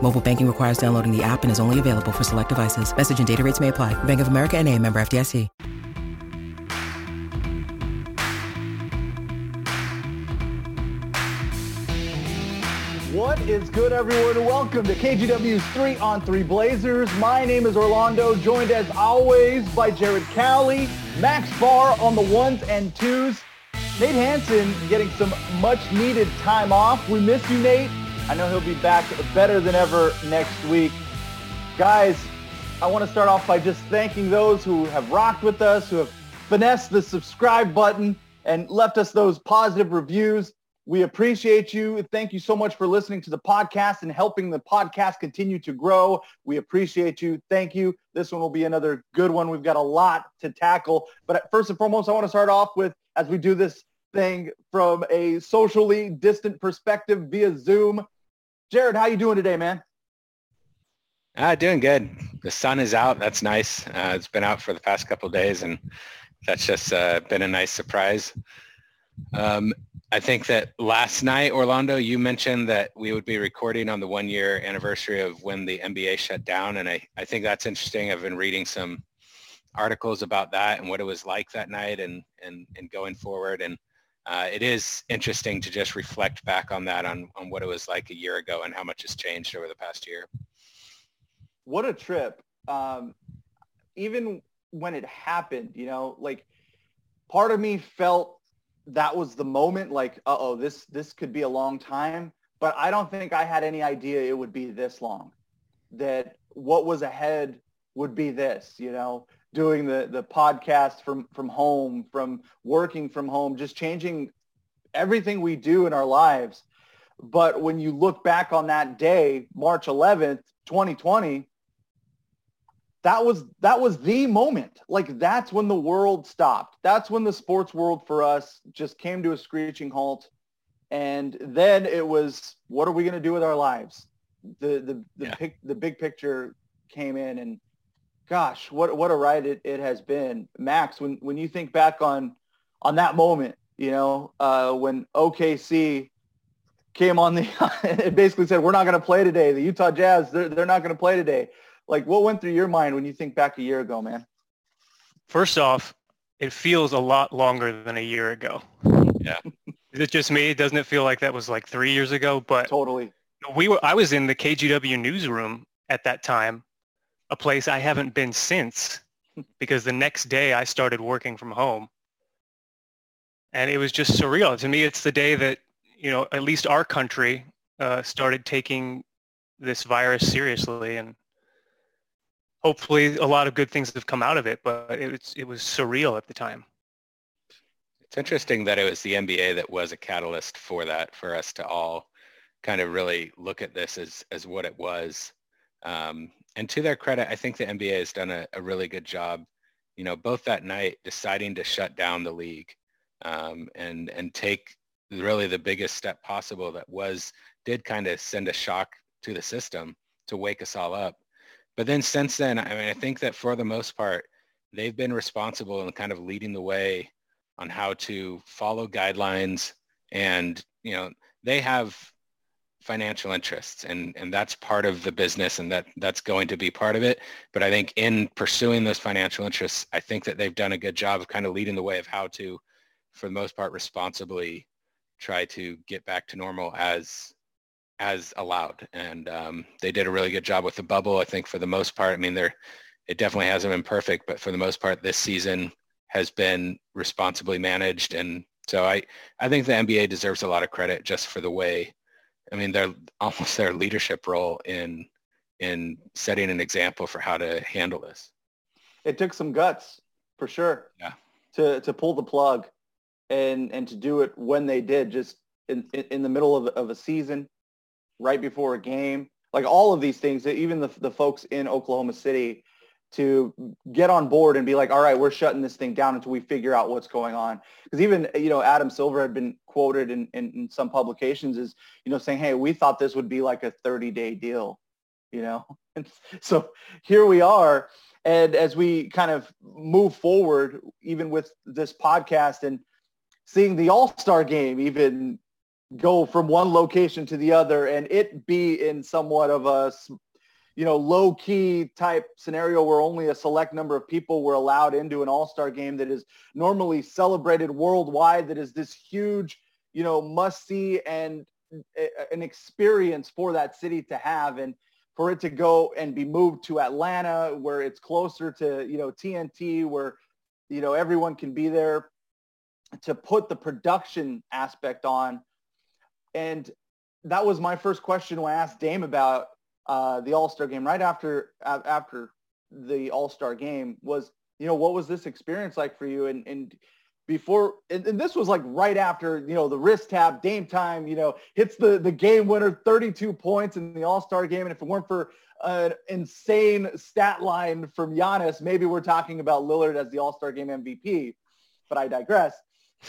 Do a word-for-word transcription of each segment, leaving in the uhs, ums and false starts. Mobile banking requires downloading the app and is only available for select devices. Message and data rates may apply. Bank of America N A, member F D I C. What is good, everyone? Welcome to K G W's three on three Blazers. My name is Orlando, joined as always by Jared Cowley, Max Barr on the ones and twos, Nate Hansen getting some much-needed time off. We miss you, Nate. I know he'll be back better than ever next week. Guys, I want to start off by just thanking those who have rocked with us, who have finessed the subscribe button and left us those positive reviews. We appreciate you. Thank you so much for listening to the podcast and helping the podcast continue to grow. We appreciate you. Thank you. This one will be another good one. We've got a lot to tackle. But first and foremost, I want to start off with, as we do this thing from a socially distant perspective via Zoom, Jared, how you doing today, man? Uh, doing good. The sun is out. That's nice. Uh, it's been out for the past couple of days, and that's just uh, been a nice surprise. Um, I think that last night, Orlando, you mentioned that we would be recording on the one-year anniversary of when the N B A shut down, and I, I think that's interesting. I've been reading some articles about that and what it was like that night and, and, and going forward, and Uh, it is interesting to just reflect back on that, on, on what it was like a year ago and how much has changed over the past year. What a trip. Um, even when it happened, you know, like part of me felt that was the moment, like, uh-oh, this, this could be a long time, but I don't think I had any idea it would be this long, that what was ahead would be this, you know. Doing the, the podcast from, from home, from working from home, just changing everything we do in our lives. But when you look back on that day, March eleventh, twenty twenty, that was that was the moment. Like, that's when the world stopped. That's when the sports world for us just came to a screeching halt. And then it was, what are we going to do with our lives? The the the, yeah. pic, the big picture came in, and gosh, what what a ride it, it has been. Max, when, when you think back on on that moment, you know, uh, when O K C came on the it basically said, we're not going to play today. The Utah Jazz, they're, they're not going to play today. Like, what went through your mind when you think back a year ago, man? First off, it feels a lot longer than a year ago. Yeah. Is it just me? Doesn't it feel like that was like three years ago? But totally. We were. I was in the K G W newsroom at that time, a place I haven't been since, because the next day I started working from home. And it was just surreal. To me, it's the day that, you know, at least our country uh, started taking this virus seriously. And hopefully a lot of good things have come out of it, but it was, it was surreal at the time. It's interesting that it was the N B A that was a catalyst for that, for us to all kind of really look at this as, as what it was. Um, And to their credit, I think the N B A has done a, a really good job, you know, both that night deciding to shut down the league um, and and take really the biggest step possible that was, did kind of send a shock to the system to wake us all up. But then since then, I mean, I think that for the most part, they've been responsible in kind of leading the way on how to follow guidelines. And, you know, they have financial interests, and and that's part of the business, and that that's going to be part of it. But I think in pursuing those financial interests, I think that they've done a good job of kind of leading the way of how to, for the most part, responsibly try to get back to normal as as allowed. And um, they did a really good job with the bubble, I think, for the most part. I mean, there, it definitely hasn't been perfect, but for the most part, this season has been responsibly managed and So I, I think the N B A deserves a lot of credit just for the way, I mean, their almost their leadership role in in setting an example for how to handle this. It took some guts, for sure. Yeah. To to pull the plug, and and to do it when they did, just in in the middle of of a season, right before a game, like all of these things. Even the the folks in Oklahoma City to get on board and be like, all right, we're shutting this thing down until we figure out what's going on. Because even, you know, Adam Silver had been quoted in, in, in some publications as, you know, saying, hey, we thought this would be like a thirty-day deal, you know? And so here we are. And as we kind of move forward, even with this podcast and seeing the All-Star game even go from one location to the other, and it be in somewhat of a you know, low-key type scenario where only a select number of people were allowed into an All-Star game that is normally celebrated worldwide, that is this huge, you know, must-see and uh, an experience for that city to have. And for it to go and be moved to Atlanta, where it's closer to, you know, T N T, where, you know, everyone can be there, to put the production aspect on. And that was my first question when I asked Dame about Uh, the All-Star game, right after uh, after the All-Star game, was, you know, what was this experience like for you? And and before, and, and this was like right after, you know, the wrist tap, Dame time, you know, hits the, the game winner, thirty-two points in the All-Star game. And if it weren't for an insane stat line from Giannis, maybe we're talking about Lillard as the All-Star game M V P, but I digress.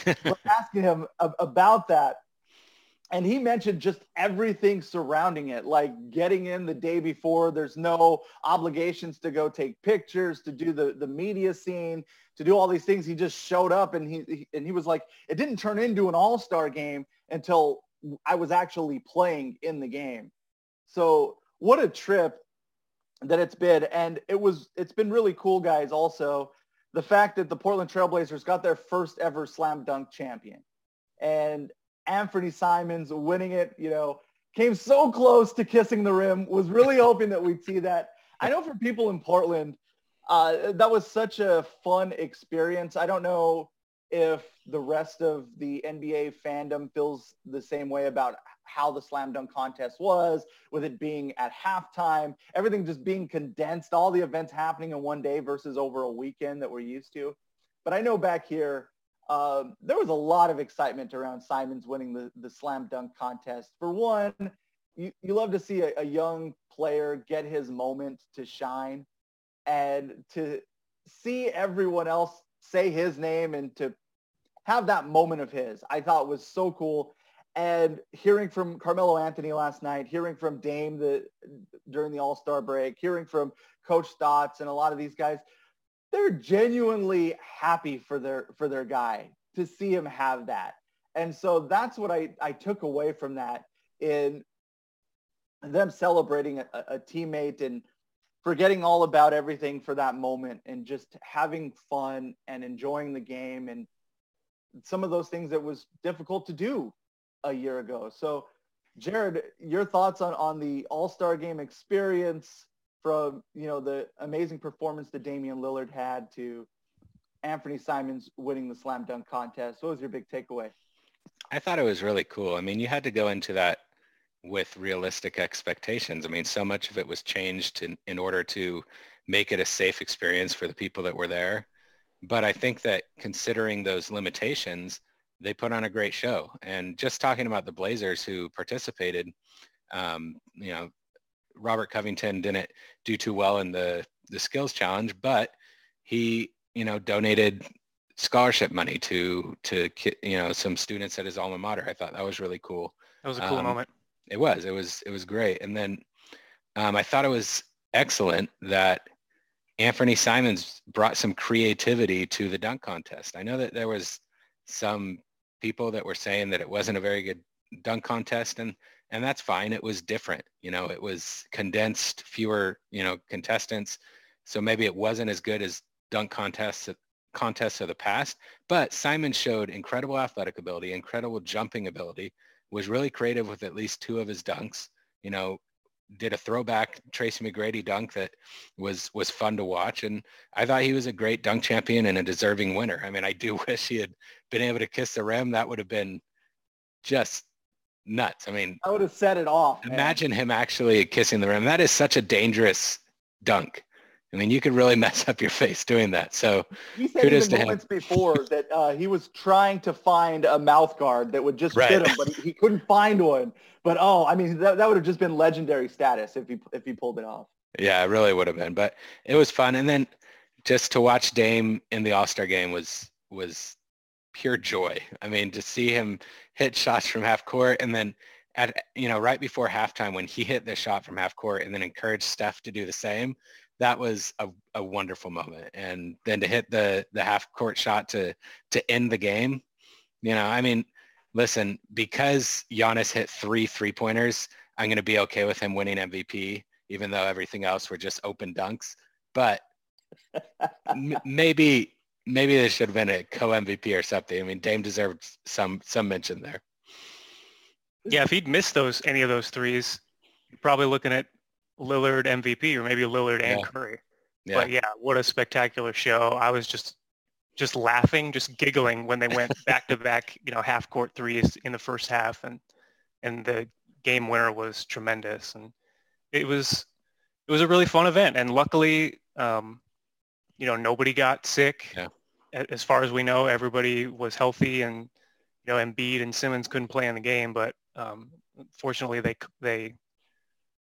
We're asking him ab- about that. And he mentioned just everything surrounding it, like getting in the day before. There's no obligations to go take pictures, to do the, the media scene, to do all these things. He just showed up, and he, he and he was like, it didn't turn into an All-Star game until I was actually playing in the game. So what a trip that it's been. And it was, it's been really cool, guys. Also, the fact that the Portland Trail Blazers got their first ever slam dunk champion, and Anfernee Simons winning it, you know, came so close to kissing the rim. Was really hoping that we'd see that. I know for people in Portland, uh, that was such a fun experience. I don't know if the rest of the N B A fandom feels the same way about how the slam dunk contest was, with it being at halftime, everything just being condensed, all the events happening in one day versus over a weekend that we're used to. But I know back here, Um, there was a lot of excitement around Simons winning the, the slam dunk contest. For one, you, you love to see a, a young player get his moment to shine, and to see everyone else say his name and to have that moment of his, I thought was so cool. And hearing from Carmelo Anthony last night, hearing from Dame the, during the All-Star break, hearing from Coach Stotts and a lot of these guys, they're genuinely happy for their for their guy, to see him have that. And so that's what I, I took away from that, in them celebrating a, a teammate and forgetting all about everything for that moment and just having fun and enjoying the game and some of those things that was difficult to do a year ago. So, Jared, your thoughts on, on the All-Star game experience, from, you know, the amazing performance that Damian Lillard had to Anfernee Simons winning the slam dunk contest. What was your big takeaway? I thought it was really cool. I mean, you had to go into that with realistic expectations. I mean, so much of it was changed in, in order to make it a safe experience for the people that were there. But I think that considering those limitations, they put on a great show. And just talking about the Blazers who participated, um, you know, Robert Covington didn't do too well in the, the skills challenge, but he, you know, donated scholarship money to, to, you know, some students at his alma mater. I thought that was really cool. That was a cool um, moment. It was, it was, it was great. And then um, I thought it was excellent that Anfernee Simons brought some creativity to the dunk contest. I know that there was some people that were saying that it wasn't a very good dunk contest, and And that's fine. It was different. You know, it was condensed, fewer, you know, contestants. So maybe it wasn't as good as dunk contests, contests of the past. But Simon showed incredible athletic ability, incredible jumping ability, was really creative with at least two of his dunks, you know, did a throwback Tracy McGrady dunk that was, was fun to watch. And I thought he was a great dunk champion and a deserving winner. I mean, I do wish he had been able to kiss the rim, that would have been just nuts. I mean, I would have set it off. Imagine man. him actually kissing the rim. That is such a dangerous dunk. I mean, you could really mess up your face doing that. So he said kudos even to moments him. Before that uh, he was trying to find a mouth guard that would just right. fit him, but he couldn't find one. But oh, I mean, that, that would have just been legendary status if he if he pulled it off. Yeah, it really would have been. But it was fun, and then just to watch Dame in the All-Star game was was pure joy. I mean, to see him hit shots from half court, and then at you know right before halftime when he hit the shot from half court, and then encouraged Steph to do the same. That was a, a wonderful moment. And then to hit the, the half court shot to, to end the game, you know, I mean, listen, because Giannis hit three three pointers, I'm going to be okay with him winning M V P, even though everything else were just open dunks. But m- maybe, maybe there should have been a co M V P or something. I mean, Dame deserved some, some mention there. Yeah. If he'd missed those, any of those threes, you're probably looking at Lillard M V P or maybe Lillard and yeah. Curry. Yeah. But yeah, what a spectacular show. I was just just laughing, just giggling when they went back to back, you know, half court threes in the first half, and and the game winner was tremendous. And it was it was a really fun event, and luckily um you know nobody got sick. Yeah. As far as we know, everybody was healthy, and you know Embiid and Simmons couldn't play in the game, but um fortunately they they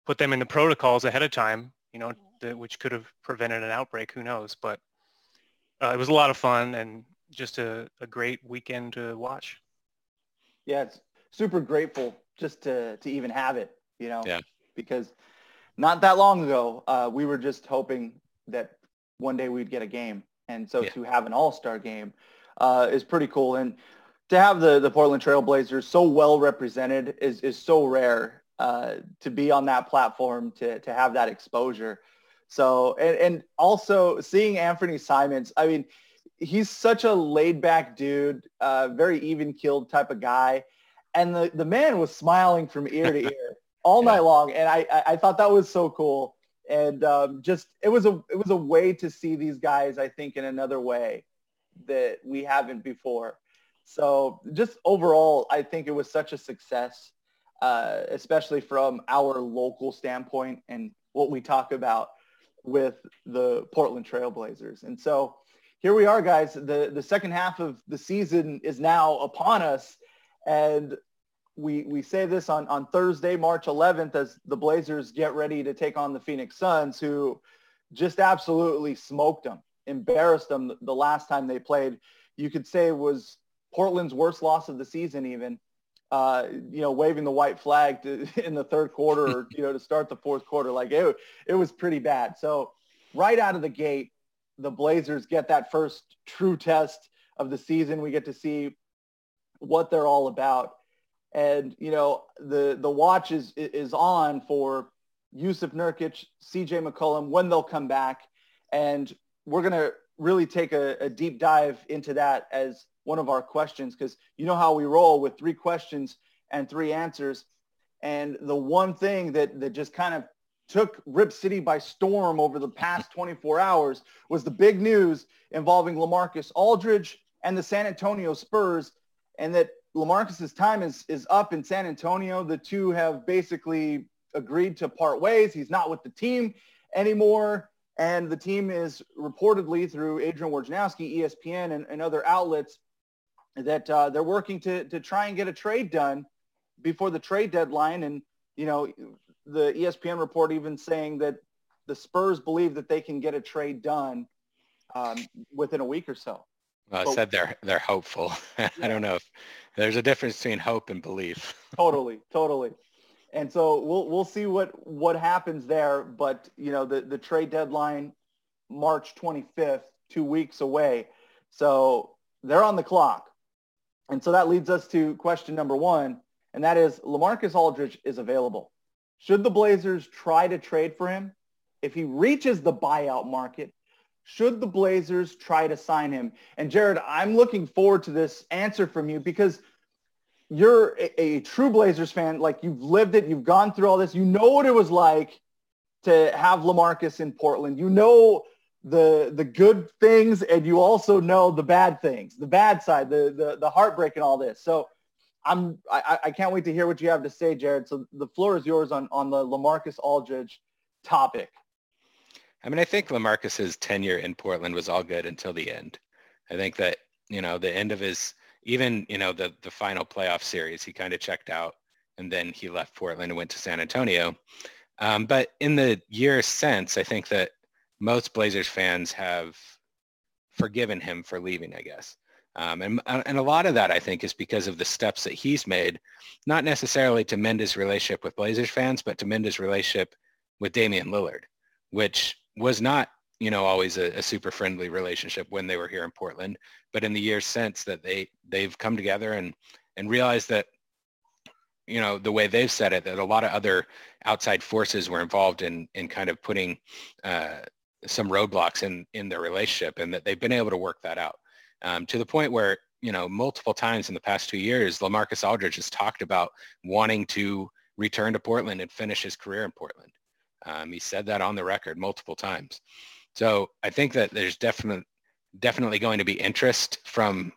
put them in the protocols ahead of time, you know, the, which could have prevented an outbreak. Who knows? But uh, it was a lot of fun and just a, a great weekend to watch. Yeah, it's super grateful just to, to even have it, you know, yeah. because not that long ago, uh, we were just hoping that one day we'd get a game. And so yeah. to have an all-star game uh, is pretty cool. And to have the, the Portland Trail Blazers so well represented is, is so rare. Uh, to be on that platform, to to have that exposure. So, and, and also seeing Anfernee Simons, I mean, he's such a laid back dude, uh, very even keeled type of guy. And the, the man was smiling from ear to ear all yeah. night long. And I, I, I thought that was so cool. And um, just, it was a, it was a way to see these guys, I think, in another way that we haven't before. So just overall, I think it was such a success. Uh, especially from our local standpoint and what we talk about with the Portland Trail Blazers. And so here we are, guys. The the second half of the season is now upon us. And we we say this on, on Thursday, March eleventh, as the Blazers get ready to take on the Phoenix Suns, who just absolutely smoked them, embarrassed them the last time they played. You could say it was Portland's worst loss of the season even. Uh, you know, waving the white flag to, in the third quarter, or, you know, to start the fourth quarter, like it, it was pretty bad. So right out of the gate, the Blazers get that first true test of the season. We get to see what they're all about. And, you know, the, the watch is, is on for Yusuf Nurkic, C J McCollum, when they'll come back. And we're going to really take a, a deep dive into that as one of our questions, because you know how we roll with three questions and three answers. And the one thing that, that just kind of took Rip City by storm over the past twenty-four hours was the big news involving LaMarcus Aldridge and the San Antonio Spurs, and that LaMarcus's time is, is up in San Antonio. The two have basically agreed to part ways. He's not with the team anymore. And the team is reportedly, through Adrian Wojnarowski, E S P N, and, and other outlets, that uh, they're working to to try and get a trade done before the trade deadline. And, you know, the E S P N report even saying that the Spurs believe that they can get a trade done um, within a week or so. Well, I but, said they're they're hopeful. Yeah. I don't know if there's a difference between hope and belief. Totally, totally. And so we'll we'll see what, what happens there. But, you know, the, the trade deadline, March twenty-fifth, two weeks away. So they're on the clock. And so that leads us to question number one, and that is LaMarcus Aldridge is available. Should the Blazers try to trade for him? If he reaches the buyout market, should the Blazers try to sign him? And Jared, I'm looking forward to this answer from you, because you're a, a true Blazers fan. Like, you've lived it. You've gone through all this. You know what it was like to have LaMarcus in Portland. You know the the good things, and you also know the bad things, the bad side, the the, the heartbreak and all this. So I'm I, I can't wait to hear what you have to say, Jared. So the floor is yours on, on the LaMarcus Aldridge topic. I mean, I think LaMarcus's tenure in Portland was all good until the end. I think that, you know, the end of his, even, you know, the, the final playoff series, he kind of checked out, and then he left Portland and went to San Antonio. Um, but in the year since, I think that most Blazers fans have forgiven him for leaving, I guess. Um, and, and a lot of that, I think, is because of the steps that he's made, not necessarily to mend his relationship with Blazers fans, but to mend his relationship with Damian Lillard, which was not, you know, always a, a super friendly relationship when they were here in Portland. But in the years since that, they, they've come together and, and realized that, you know, the way they've said it, that a lot of other outside forces were involved in, in kind of putting uh, some roadblocks in, in their relationship, and that they've been able to work that out um, to the point where, you know, multiple times in the past two years, LaMarcus Aldridge has talked about wanting to return to Portland and finish his career in Portland. Um, he said that on the record multiple times. So I think that there's definite, definitely going to be interest from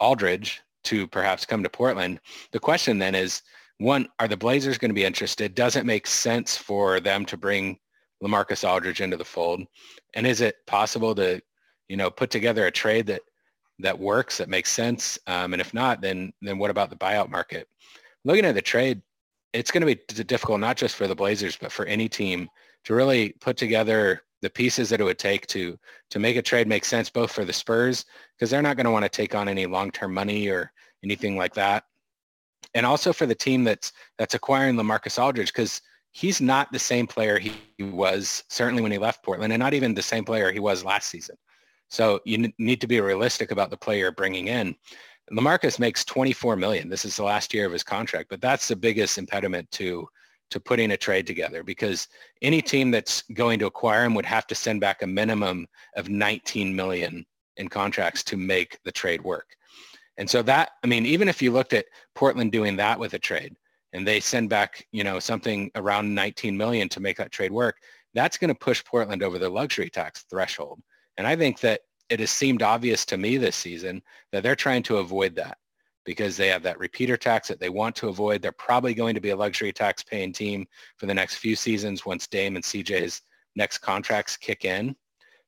Aldridge to perhaps come to Portland. The question then is, one, are the Blazers going to be interested? Does it make sense for them to bring LaMarcus Aldridge into the fold? And is it possible to, you know, put together a trade that, that works, that makes sense? Um, and if not, then, then what about the buyout market? Looking at the trade, it's going to be difficult, not just for the Blazers, but for any team to really put together the pieces that it would take to, to make a trade make sense, both for the Spurs, because they're not going to want to take on any long-term money or anything like that. And also for the team that's, that's acquiring LaMarcus Aldridge, because he's not the same player he was certainly when he left Portland, and not even the same player he was last season. So you n- need to be realistic about the player you're bringing in. LaMarcus makes twenty-four million dollars. This is the last year of his contract, but that's the biggest impediment to, to putting a trade together, because any team that's going to acquire him would have to send back a minimum of nineteen million dollars in contracts to make the trade work. And so that, I mean, even if you looked at Portland doing that with a trade and they send back, you know, something around nineteen million dollars to make that trade work, that's going to push Portland over the luxury tax threshold. And I think that it has seemed obvious to me this season that they're trying to avoid that, because they have that repeater tax that they want to avoid. They're probably going to be a luxury tax paying team for the next few seasons once Dame and C J's next contracts kick in.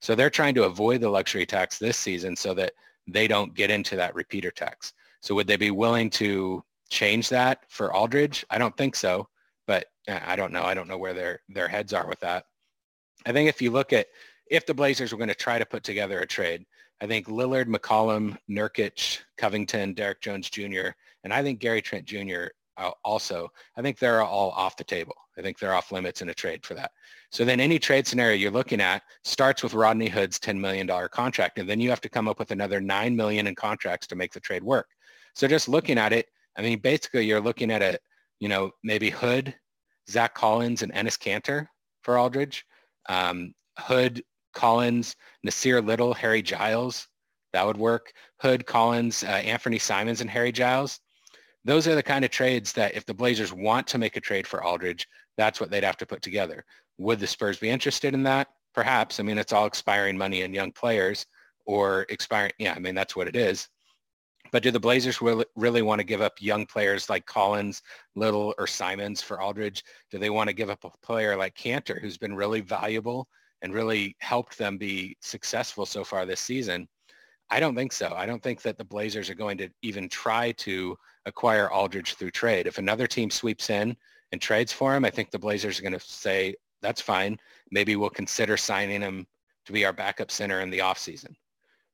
So they're trying to avoid the luxury tax this season so that they don't get into that repeater tax. So would they be willing to change that for Aldridge? I don't think so, but I don't know. I don't know where their, their heads are with that. I think if you look at, if the Blazers were going to try to put together a trade, I think Lillard, McCollum, Nurkic, Covington, Derek Jones Junior, and I think Gary Trent Junior also, I think they're all off the table. I think they're off limits in a trade for that. So then any trade scenario you're looking at starts with Rodney Hood's ten million dollars contract, and then you have to come up with another nine million dollars in contracts to make the trade work. So just looking at it, I mean, basically you're looking at a, you know, maybe Hood, Zach Collins, and Enes Kanter for Aldridge. Um, Hood, Collins, Nasir Little, Harry Giles, that would work. Hood, Collins, uh, Anfernee Simons, and Harry Giles. Those are the kind of trades that if the Blazers want to make a trade for Aldridge, that's what they'd have to put together. Would the Spurs be interested in that? Perhaps. I mean, it's all expiring money and young players, or expiring. Yeah, I mean, that's what it is. But do the Blazers really, really want to give up young players like Collins, Little, or Simons for Aldridge? Do they want to give up a player like Kanter, who's been really valuable and really helped them be successful so far this season? I don't think so. I don't think that the Blazers are going to even try to acquire Aldridge through trade. If another team sweeps in and trades for him, I think the Blazers are going to say, that's fine. Maybe we'll consider signing him to be our backup center in the offseason.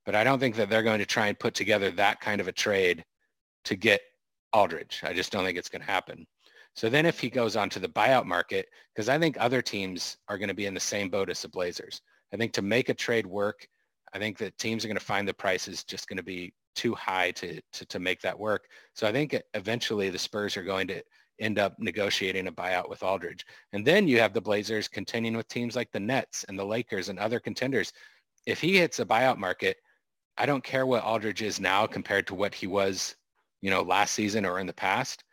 But I don't think that they're going to try and put together that kind of a trade to get Aldridge. I just don't think it's going to happen. So then if he goes on to the buyout market, because I think other teams are going to be in the same boat as the Blazers. I think to make a trade work, I think that teams are going to find the price is just going to be too high to, to, to make that work. So I think eventually the Spurs are going to end up negotiating a buyout with Aldridge. And then you have the Blazers contending with teams like the Nets and the Lakers and other contenders. If he hits a buyout market, I don't care what Aldridge is now compared to what he was, you know, last season or in the past.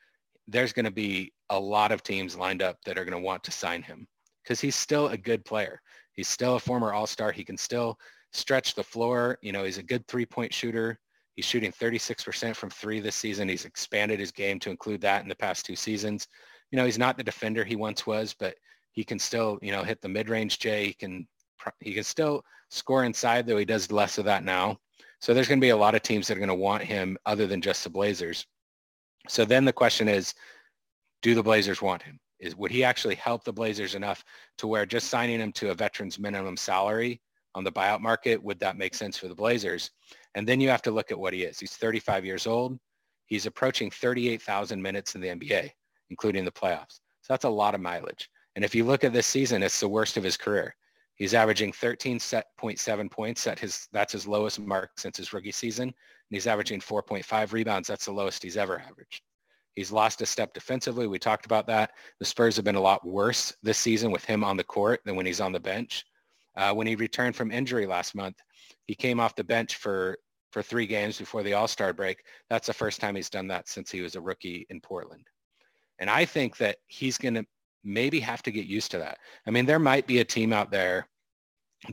There's going to be a lot of teams lined up that are going to want to sign him because he's still a good player. He's still a former all-star. He can still stretch the floor. You know, he's a good three-point shooter. He's shooting thirty-six percent from three this season. He's expanded his game to include that in the past two seasons. You know, he's not the defender he once was, but he can still, you know, hit the mid-range J. He can, he can still score inside, though he does less of that now. So there's going to be a lot of teams that are going to want him other than just the Blazers. So then the question is, do the Blazers want him? Is, would he actually help the Blazers enough to where just signing him to a veteran's minimum salary on the buyout market, would that make sense for the Blazers? And then you have to look at what he is. He's thirty-five years old. He's approaching thirty-eight thousand minutes in the N B A, including the playoffs. So that's a lot of mileage. And if you look at this season, it's the worst of his career. He's averaging thirteen point seven points. At his, that's his lowest mark since his rookie season. And he's averaging four point five rebounds. That's the lowest he's ever averaged. He's lost a step defensively. We talked about that. The Spurs have been a lot worse this season with him on the court than when he's on the bench. Uh, when he returned from injury last month, he came off the bench for, for three games before the All-Star break. That's the first time he's done that since he was a rookie in Portland. And I think that he's going to maybe have to get used to that. I mean, there might be a team out there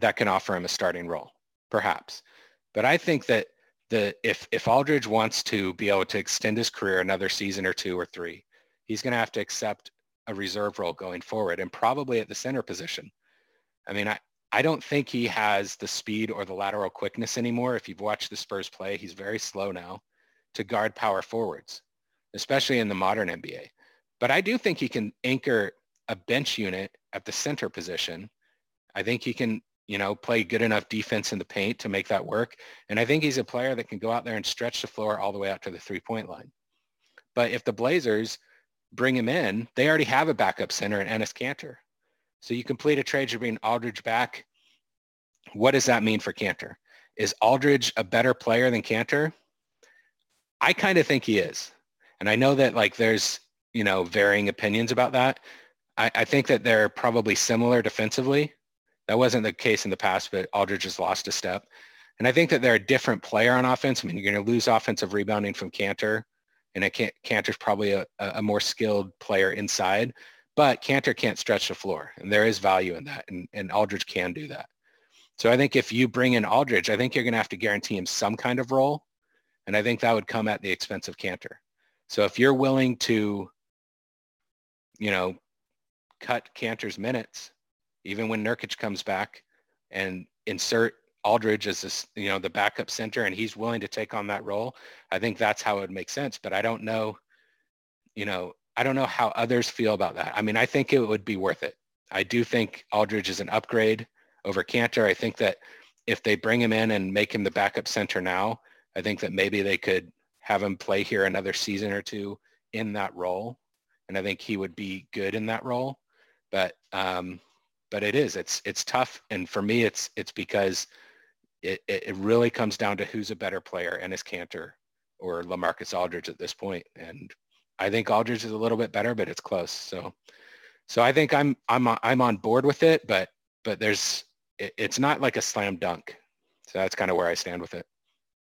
that can offer him a starting role, perhaps. But I think that the if, if Aldridge wants to be able to extend his career another season or two or three, he's going to have to accept a reserve role going forward and probably at the center position. I mean, I, I don't think he has the speed or the lateral quickness anymore. If you've watched the Spurs play, he's very slow now to guard power forwards, especially in the modern N B A. But I do think he can anchor a bench unit at the center position. I think he can, you know, play good enough defense in the paint to make that work. And I think he's a player that can go out there and stretch the floor all the way out to the three-point line. But if the Blazers bring him in, they already have a backup center in Enes Kanter. So you complete a trade to bring Aldridge back. What does that mean for Kanter? Is Aldridge a better player than Kanter? I kind of think he is. And I know that, like, there's, you know, varying opinions about that. I, I think that they're probably similar defensively. That wasn't the case in the past, but Aldridge has lost a step. And I think that they're a different player on offense. I mean, you're going to lose offensive rebounding from Kanter. And I can't, Kanter's probably a, a more skilled player inside. But Kanter can't stretch the floor, and there is value in that, and, and Aldridge can do that. So I think if you bring in Aldridge, I think you're going to have to guarantee him some kind of role, and I think that would come at the expense of Kanter. So if you're willing to, you know, cut Kanter's minutes, even when Nurkic comes back, and insert Aldridge as this, you know, the backup center, and he's willing to take on that role, I think that's how it would make sense. But I don't know, you know, I don't know how others feel about that. I mean, I think it would be worth it. I do think Aldridge is an upgrade over Kanter. I think that if they bring him in and make him the backup center now, I think that maybe they could have him play here another season or two in that role. And I think he would be good in that role. But um, but it is, it's it's tough. And for me, it's it's because it, it really comes down to who's a better player, and is Kanter or LaMarcus Aldridge at this point. And I think Aldridge is a little bit better, but it's close. So, so I think I'm I'm I'm on board with it, but but there's it, it's not like a slam dunk. So that's kind of where I stand with it.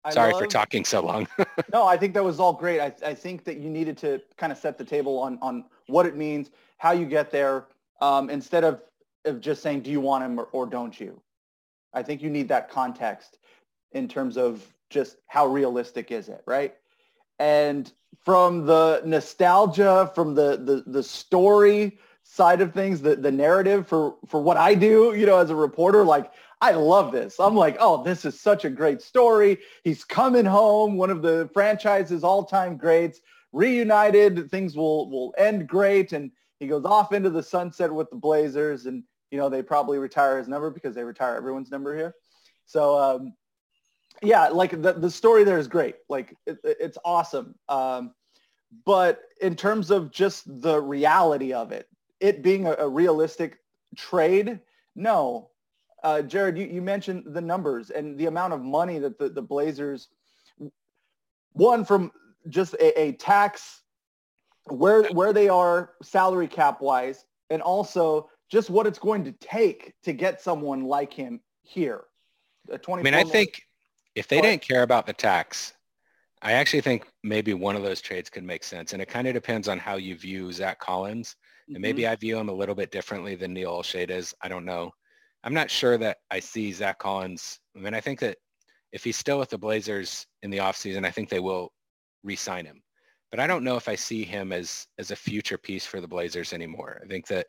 I Sorry love, for talking so long. No, I think that was all great. I I think that you needed to kind of set the table on on what it means, how you get there, um, instead of of just saying do you want him or, or don't you. I think you need that context in terms of just how realistic is it, right? And from the nostalgia, from the, the, the story side of things, the, the narrative for, for what I do, you know, as a reporter, like, I love this. I'm like, oh, this is such a great story. He's coming home, one of the franchise's all-time greats, reunited, things will, will end great. And he goes off into the sunset with the Blazers. And, you know, they probably retire his number because they retire everyone's number here. So, um, yeah, like the, the story there is great. Like it, it's awesome. Um, but in terms of just the reality of it, it being a, a realistic trade, no. Uh, Jared, you, you mentioned the numbers and the amount of money that the, the Blazers won from just a, a tax, where where they are salary cap wise, and also just what it's going to take to get someone like him here. I mean, I think... If they didn't care about the tax, I actually think maybe one of those trades could make sense. And it kind of depends on how you view Zach Collins. And maybe mm-hmm. I view him a little bit differently than Neil Olshey does. I don't know. I'm not sure that I see Zach Collins. I mean, I think that if he's still with the Blazers in the offseason, I think they will re-sign him. But I don't know if I see him as as a future piece for the Blazers anymore. I think that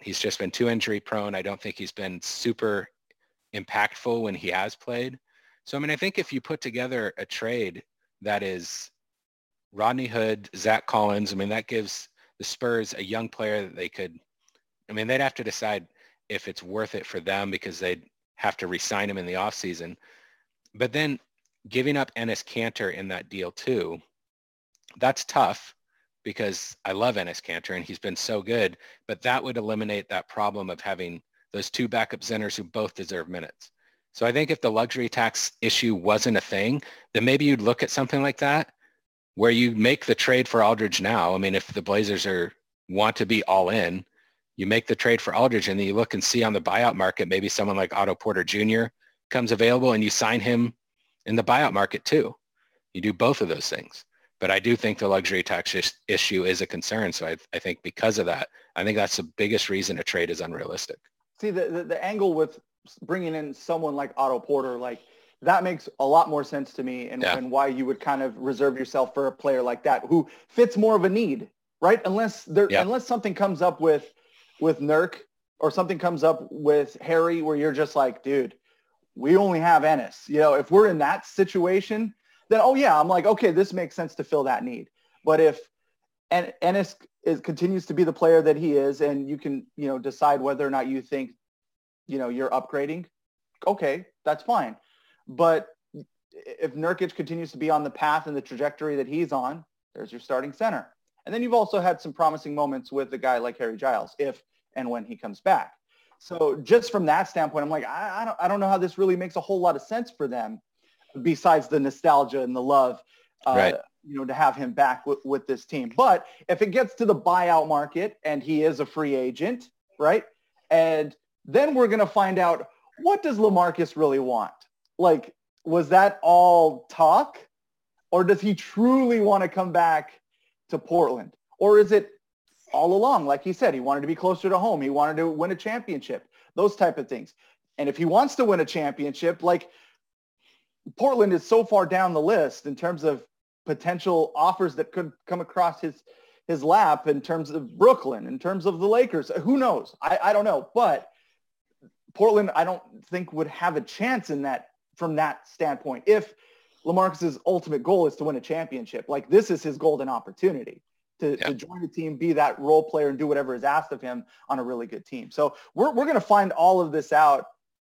he's just been too injury prone. I don't think he's been super impactful when he has played. So, I mean, I think if you put together a trade that is Rodney Hood, Zach Collins, I mean, that gives the Spurs a young player that they could, I mean, they'd have to decide if it's worth it for them because they'd have to re-sign him in the offseason. But then giving up Enes Kanter in that deal too, that's tough because I love Enes Kanter and he's been so good, but that would eliminate that problem of having those two backup centers who both deserve minutes. So I think if the luxury tax issue wasn't a thing, then maybe you'd look at something like that where you make the trade for Aldridge now. I mean, if the Blazers are want to be all in, you make the trade for Aldridge and then you look and see on the buyout market, maybe someone like Otto Porter Junior comes available and you sign him in the buyout market too. You do both of those things. But I do think the luxury tax is- issue is a concern. So I, I think because of that, I think that's the biggest reason a trade is unrealistic. See, the, the, the angle with bringing in someone like Otto Porter, like that makes a lot more sense to me and, yeah. and why you would kind of reserve yourself for a player like that who fits more of a need, right? Unless there, yeah. unless something comes up with, with Nurk or something comes up with Harry where you're just like, dude, we only have Enes. You know, if we're in that situation, then, oh, yeah, I'm like, okay, this makes sense to fill that need. But if en- Enes is, continues to be the player that he is and you can, you know, decide whether or not you think, you know, you're upgrading, okay, that's fine. But if Nurkic continues to be on the path and the trajectory that he's on, there's your starting center. And then you've also had some promising moments with a guy like Harry Giles if and when he comes back. So just from that standpoint, I'm like, I, I don't, I don't know how this really makes a whole lot of sense for them. Besides the nostalgia and the love, uh, right. you know, to have him back w- with this team. But if it gets to the buyout market and he is a free agent, right? And then we're going to find out, what does LaMarcus really want? Like, was that all talk? Or does he truly want to come back to Portland? Or is it all along? Like he said, he wanted to be closer to home. He wanted to win a championship, those type of things. And if he wants to win a championship, like, Portland is so far down the list in terms of potential offers that could come across his his lap, in terms of Brooklyn, in terms of the Lakers. Who knows? I, I don't know. But Portland, I don't think, would have a chance in that from that standpoint if LaMarcus's ultimate goal is to win a championship. Like, this is his golden opportunity to, yeah. to join the team, be that role player, and do whatever is asked of him on a really good team. So we're we're going to find all of this out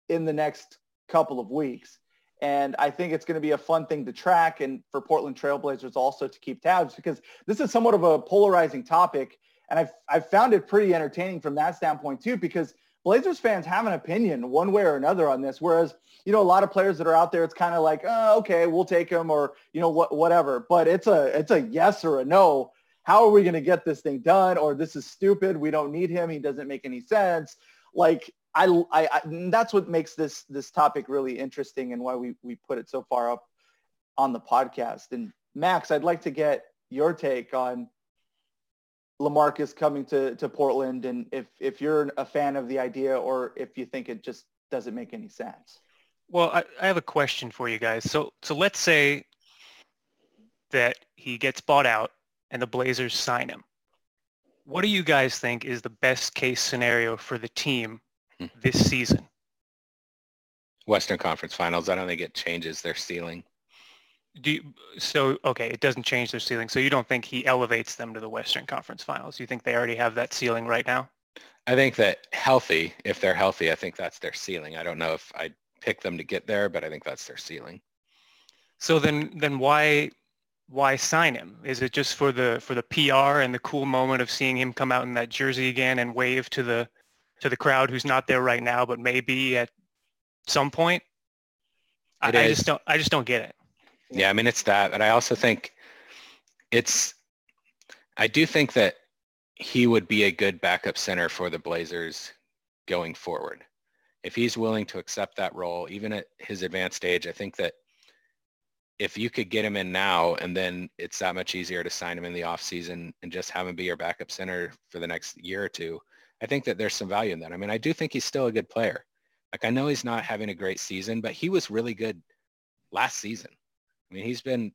in the next couple of weeks. And I think it's going to be a fun thing to track and for Portland Trailblazers also to keep tabs, because this is somewhat of a polarizing topic. And I've, I've found it pretty entertaining from that standpoint, too, because Blazers fans have an opinion one way or another on this. Whereas, you know, a lot of players that are out there, it's kind of like, oh, OK, we'll take him or, you know, wh- whatever. But it's a it's a yes or a no. How are we going to get this thing done? Or this is stupid. We don't need him. He doesn't make any sense. Like, I, I, I, that's what makes this, this topic really interesting and why we, we put it so far up on the podcast. And Max, I'd like to get your take on LaMarcus coming to, to Portland. And if, if you're a fan of the idea or if you think it just doesn't make any sense. Well, I, I have a question for you guys. So, so let's say that he gets bought out and the Blazers sign him. What do you guys think is the best case scenario for the team this season? Western Conference Finals. I don't think it changes their ceiling. Do you, so, okay, it doesn't change their ceiling. So you don't think he elevates them to the Western Conference Finals? You think they already have that ceiling right now? I think that healthy, if they're healthy, I think that's their ceiling. I don't know if I'd pick them to get there, but I think that's their ceiling. So then, then why, why sign him? Is it just for the, for the P R and the cool moment of seeing him come out in that jersey again and wave to the, to the crowd who's not there right now, but maybe at some point? I, I just don't, I just don't get it. Yeah. I mean, it's that, but I also think it's, I do think that he would be a good backup center for the Blazers going forward. If he's willing to accept that role, even at his advanced age, I think that if you could get him in now, and then it's that much easier to sign him in the offseason and just have him be your backup center for the next year or two, I I think that there's some value in that. I mean, I do think he's still a good player. Like, I know he's not having a great season, but he was really good last season. I mean, he's been,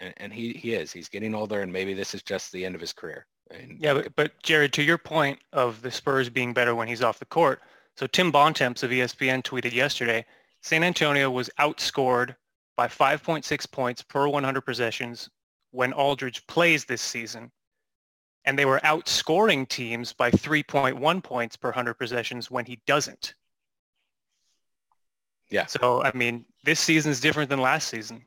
and, and he, he is, he's getting older, and maybe this is just the end of his career. And yeah, but, but Jared, to your point of the Spurs being better when he's off the court. So Tim Bontemps of E S P N tweeted yesterday, San Antonio was outscored by five point six points per one hundred possessions when Aldridge plays this season. And they were outscoring teams by three point one points per one hundred possessions when he doesn't. Yeah. So, I mean, this season's different than last season.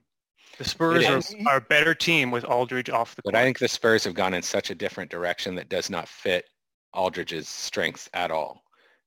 The Spurs are, are a better team with Aldridge off the court. But I think the Spurs have gone in such a different direction that does not fit Aldridge's strengths at all.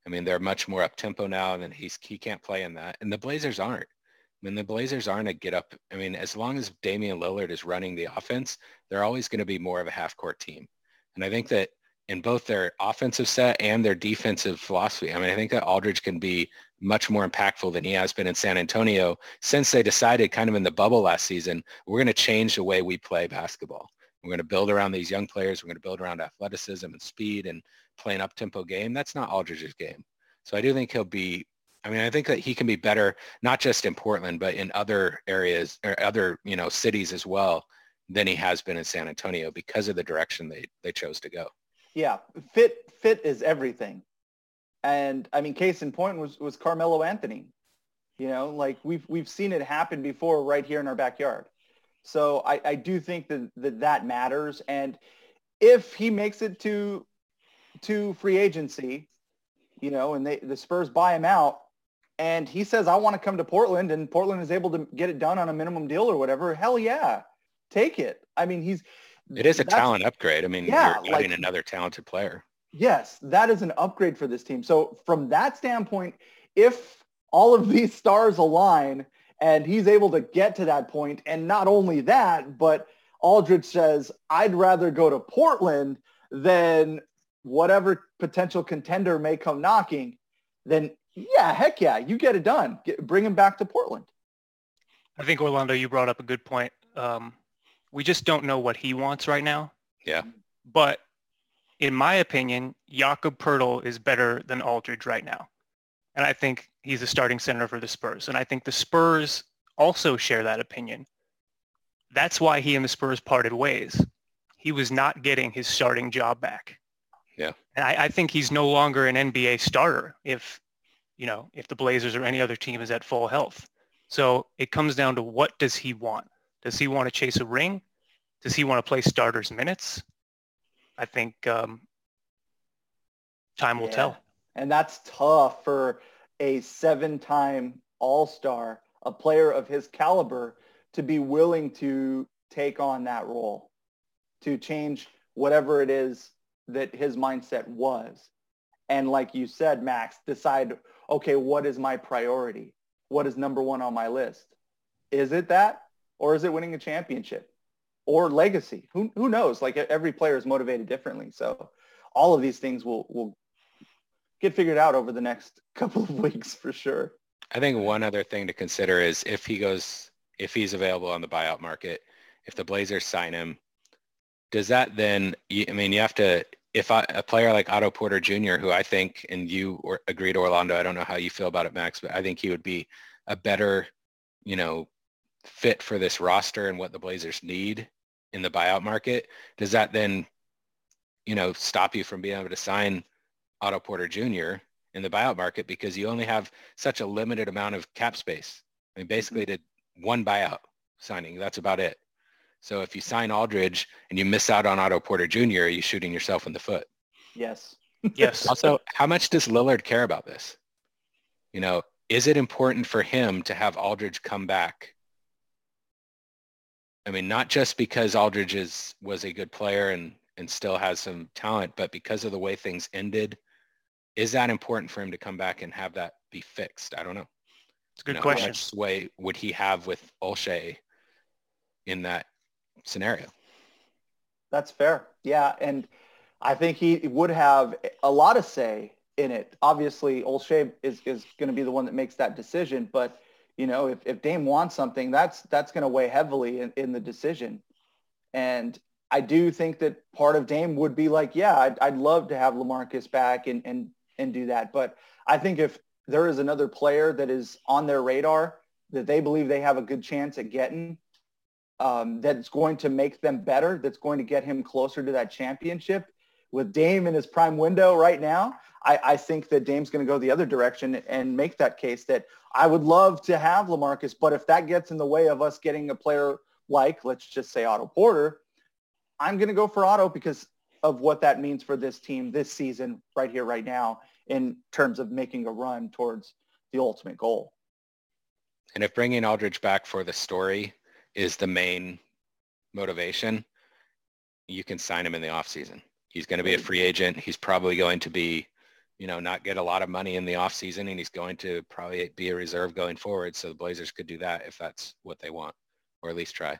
I mean, they're much more up-tempo now, and he's, he can't play in that. And the Blazers aren't. I mean, the Blazers aren't a get-up. I mean, as long as Damian Lillard is running the offense, they're always going to be more of a half-court team. And I think that in both their offensive set and their defensive philosophy, I mean, I think that Aldridge can be much more impactful than he has been in San Antonio since they decided kind of in the bubble last season, we're going to change the way we play basketball. We're going to build around these young players. We're going to build around athleticism and speed and play an up-tempo game. That's not Aldridge's game. So I do think he'll be, I mean, I think that he can be better, not just in Portland, but in other areas or other, you know, cities as well than he has been in San Antonio because of the direction they, they chose to go. Yeah. Fit, fit is everything. And I mean, case in point was, was Carmelo Anthony, you know, like we've, we've seen it happen before right here in our backyard. So I, I do think that, that that matters. And if he makes it to, to free agency, you know, and they, the Spurs buy him out and he says, I want to come to Portland, and Portland is able to get it done on a minimum deal or whatever. Hell yeah. Take it. I mean, he's, it is a talent upgrade. I mean, yeah, you're adding like, another talented player. Yes, that is an upgrade for this team. So from that standpoint, if all of these stars align and he's able to get to that point, and not only that, but Aldridge says, I'd rather go to Portland than whatever potential contender may come knocking, then yeah, heck yeah, you get it done. Get, bring him back to Portland. I think, Orlando, you brought up a good point. Um, we just don't know what he wants right now. Yeah. But in my opinion, Jakob Poeltl is better than Aldridge right now. And I think he's a starting center for the Spurs. And I think the Spurs also share that opinion. That's why he and the Spurs parted ways. He was not getting his starting job back. Yeah. And I, I think he's no longer an N B A starter if, you know, if the Blazers or any other team is at full health. So it comes down to, what does he want? Does he want to chase a ring? Does he want to play starters minutes? I think um, time will yeah. tell. And that's tough for a seven-time all-star, a player of his caliber, to be willing to take on that role, to change whatever it is that his mindset was. And like you said, Max, decide, okay, what is my priority? What is number one on my list? Is it that? Or is it winning a championship or legacy? Who who knows? Like, every player is motivated differently. So all of these things will, will get figured out over the next couple of weeks for sure. I think one other thing to consider is if he goes, if he's available on the buyout market, if the Blazers sign him, does that then, I mean, you have to, if I, a player like Otto Porter Junior, who I think, and you or, agreed, Orlando, I don't know how you feel about it, Max, but I think he would be a better, you know, fit for this roster and what the Blazers need in the buyout market. Does that then, you know, stop you from being able to sign Otto Porter Junior in the buyout market because you only have such a limited amount of cap space? I mean, basically did one buyout signing. That's about it. So if you sign Aldridge and you miss out on Otto Porter Junior, are you shooting yourself in the foot? Yes. Yes. Also, how much does Lillard care about this? You know, is it important for him to have Aldridge come back? I mean, not just because Aldridge is, was a good player and, and still has some talent, but because of the way things ended, is that important for him to come back and have that be fixed? I don't know. It's a good you know, question. How much sway would he have with Olshey in that scenario? That's fair. Yeah. And I think he would have a lot of say in it. Obviously, Olshey is, is going to be the one that makes that decision, but you know, if, if Dame wants something, that's that's going to weigh heavily in, in the decision. And I do think that part of Dame would be like, yeah, I'd, I'd love to have LaMarcus back and, and, and do that. But I think if there is another player that is on their radar that they believe they have a good chance at getting, um, that's going to make them better, that's going to get him closer to that championship, with Dame in his prime window right now, I, I think that Dame's going to go the other direction and make that case that I would love to have LaMarcus, but if that gets in the way of us getting a player like, let's just say Otto Porter, I'm going to go for Otto because of what that means for this team this season right here, right now, in terms of making a run towards the ultimate goal. And if bringing Aldridge back for the story is the main motivation, you can sign him in the offseason. He's going to be a free agent. He's probably going to be, you know, not get a lot of money in the offseason, and he's going to probably be a reserve going forward. So the Blazers could do that if that's what they want, or at least try.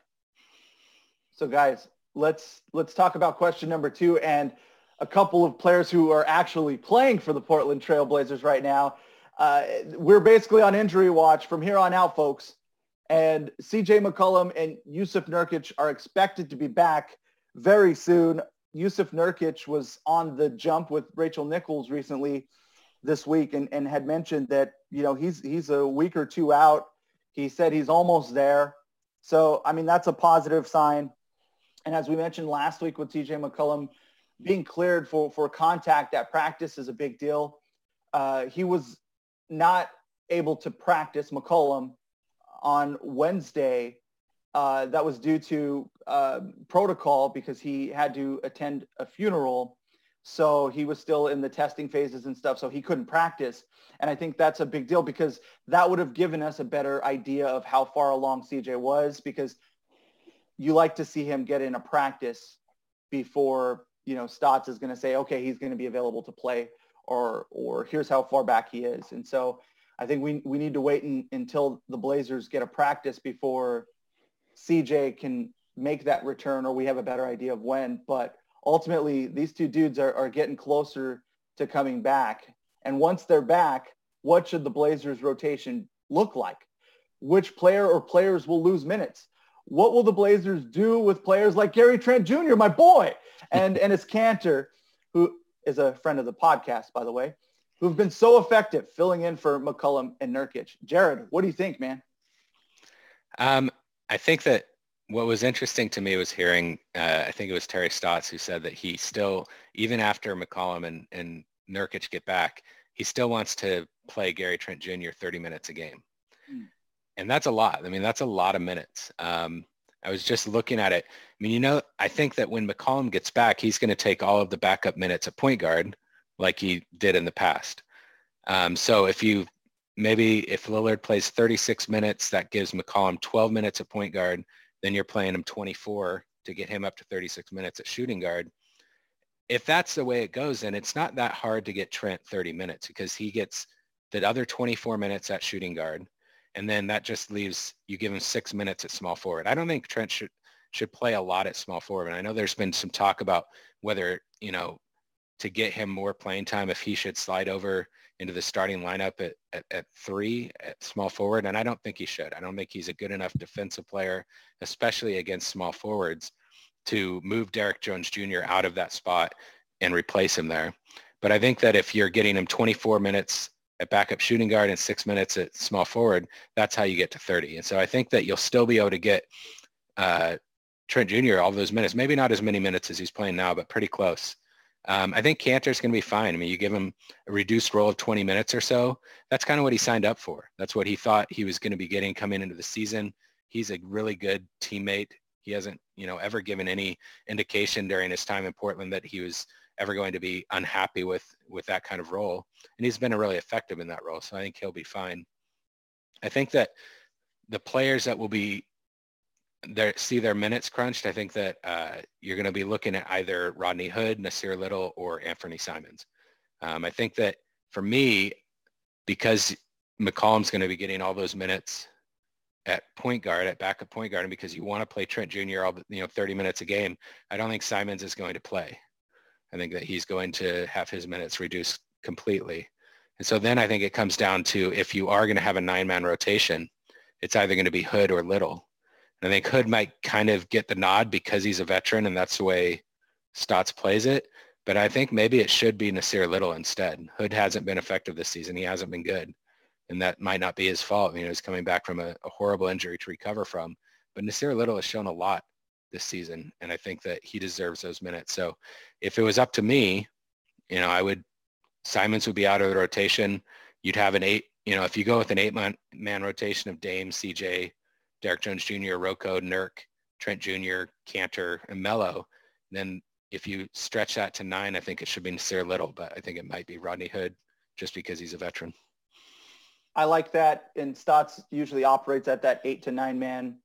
So guys, let's let's talk about question number two and a couple of players who are actually playing for the Portland Trail Blazers right now. Uh, we're basically on injury watch from here on out, folks. And C J McCollum and Yusuf Nurkic are expected to be back very soon. Yusuf Nurkic was on The Jump with Rachel Nichols recently this week and, and had mentioned that, you know, he's he's a week or two out. He said he's almost there. So, I mean, that's a positive sign. And as we mentioned last week with T J McCollum, being cleared for, for contact at practice is a big deal. Uh, he was not able to practice, McCollum, on Wednesday. Uh, that was due to uh, protocol because he had to attend a funeral. So he was still in the testing phases and stuff, so he couldn't practice. And I think that's a big deal because that would have given us a better idea of how far along C J was, because you like to see him get in a practice before, you know, Stotts is going to say, okay, he's going to be available to play, or or here's how far back he is. And so I think we, we need to wait in, until the Blazers get a practice before C J can make that return, or we have a better idea of when. But ultimately, these two dudes are, are getting closer to coming back. And once they're back, what should the Blazers rotation look like? Which player or players will lose minutes? What will the Blazers do with players like Gary Trent Junior, my boy, and Enes Kanter, who is a friend of the podcast, by the way, who've been so effective filling in for McCollum and Nurkic? Jared, what do you think, man? Um. I think that what was interesting to me was hearing, uh, I think it was Terry Stotts who said that he still, even after McCollum and, and Nurkic get back, he still wants to play Gary Trent Junior thirty minutes a game. Mm. And that's a lot. I mean, that's a lot of minutes. Um, I was just looking at it. I mean, you know, I think that when McCollum gets back, he's going to take all of the backup minutes at point guard like he did in the past. Um, so if you Maybe if Lillard plays thirty-six minutes, that gives McCollum twelve minutes at point guard. Then you're playing him twenty-four to get him up to thirty-six minutes at shooting guard. If that's the way it goes, then it's not that hard to get Trent thirty minutes, because he gets the other twenty-four minutes at shooting guard. And then that just leaves, you give him six minutes at small forward. I don't think Trent should, should play a lot at small forward. And I know there's been some talk about whether, you know, to get him more playing time, if he should slide over into the starting lineup at, at, at three, at small forward. And I don't think he should. I don't think he's a good enough defensive player, especially against small forwards, to move Derek Jones Junior out of that spot and replace him there. But I think that if you're getting him twenty-four minutes at backup shooting guard and six minutes at small forward, that's how you get to thirty. And so I think that you'll still be able to get uh, Trent Junior all those minutes, maybe not as many minutes as he's playing now, but pretty close. Um, I think Kanter's going to be fine. I mean, you give him a reduced role of twenty minutes or so. That's kind of what he signed up for. That's what he thought he was going to be getting coming into the season. He's a really good teammate. He hasn't, you know, ever given any indication during his time in Portland that he was ever going to be unhappy with, with that kind of role. And he's been really effective in that role. So I think he'll be fine. I think that the players that will be Their, see their minutes crunched, I think that uh, you're going to be looking at either Rodney Hood, Nasir Little, or Anfernee Simons. Um, I think that for me, because McCollum's going to be getting all those minutes at point guard, at backup point guard, and because you want to play Trent Junior all, you know, thirty minutes a game, I don't think Simons is going to play. I think that he's going to have his minutes reduced completely. And so then I think it comes down to, if you are going to have a nine-man rotation, it's either going to be Hood or Little. And I think Hood might kind of get the nod because he's a veteran and that's the way Stotts plays it. But I think maybe it should be Nasir Little instead. Hood hasn't been effective this season. He hasn't been good. And that might not be his fault. You know, he's coming back from a, a horrible injury to recover from. But Nasir Little has shown a lot this season, and I think that he deserves those minutes. So if it was up to me, you know, I would – Simons would be out of the rotation. You'd have an eight – you know, if you go with an eight-man man rotation of Dame, C J, Derek Jones Junior, Rocco, Nurk, Trent Junior, Kanter, and Melo, then if you stretch that to nine, I think it should be Nasir Little, but I think it might be Rodney Hood just because he's a veteran. I like that, and Stotts usually operates at that eight to nine-man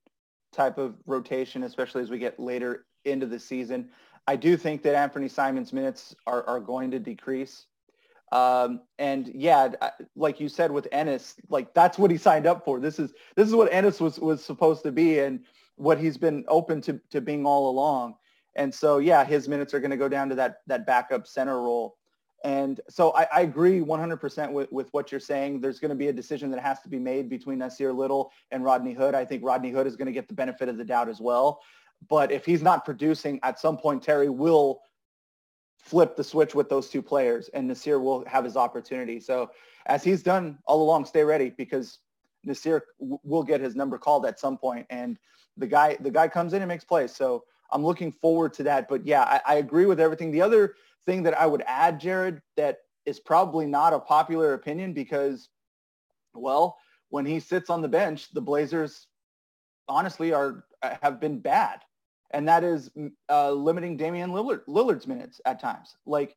type of rotation, especially as we get later into the season. I do think that Anfernee Simons' minutes are, are going to decrease. Um, and yeah, like you said with Enes, like that's what he signed up for. This is this is what Enes was, was supposed to be and what he's been open to, to being all along. And so, yeah, his minutes are going to go down to that that backup center role. And so I, I agree one hundred percent with, with what you're saying. There's going to be a decision that has to be made between Nasir Little and Rodney Hood. I think Rodney Hood is going to get the benefit of the doubt as well. But if he's not producing, at some point, Terry will flip the switch with those two players, and Nasir will have his opportunity. So as he's done all along, stay ready, because Nasir w- will get his number called at some point. And the guy the guy comes in and makes plays. So I'm looking forward to that. But, yeah, I, I agree with everything. The other thing that I would add, Jared, that is probably not a popular opinion because, well, when he sits on the bench, the Blazers honestly are have been bad. And that is uh, limiting Damian Lillard, Lillard's minutes at times. Like,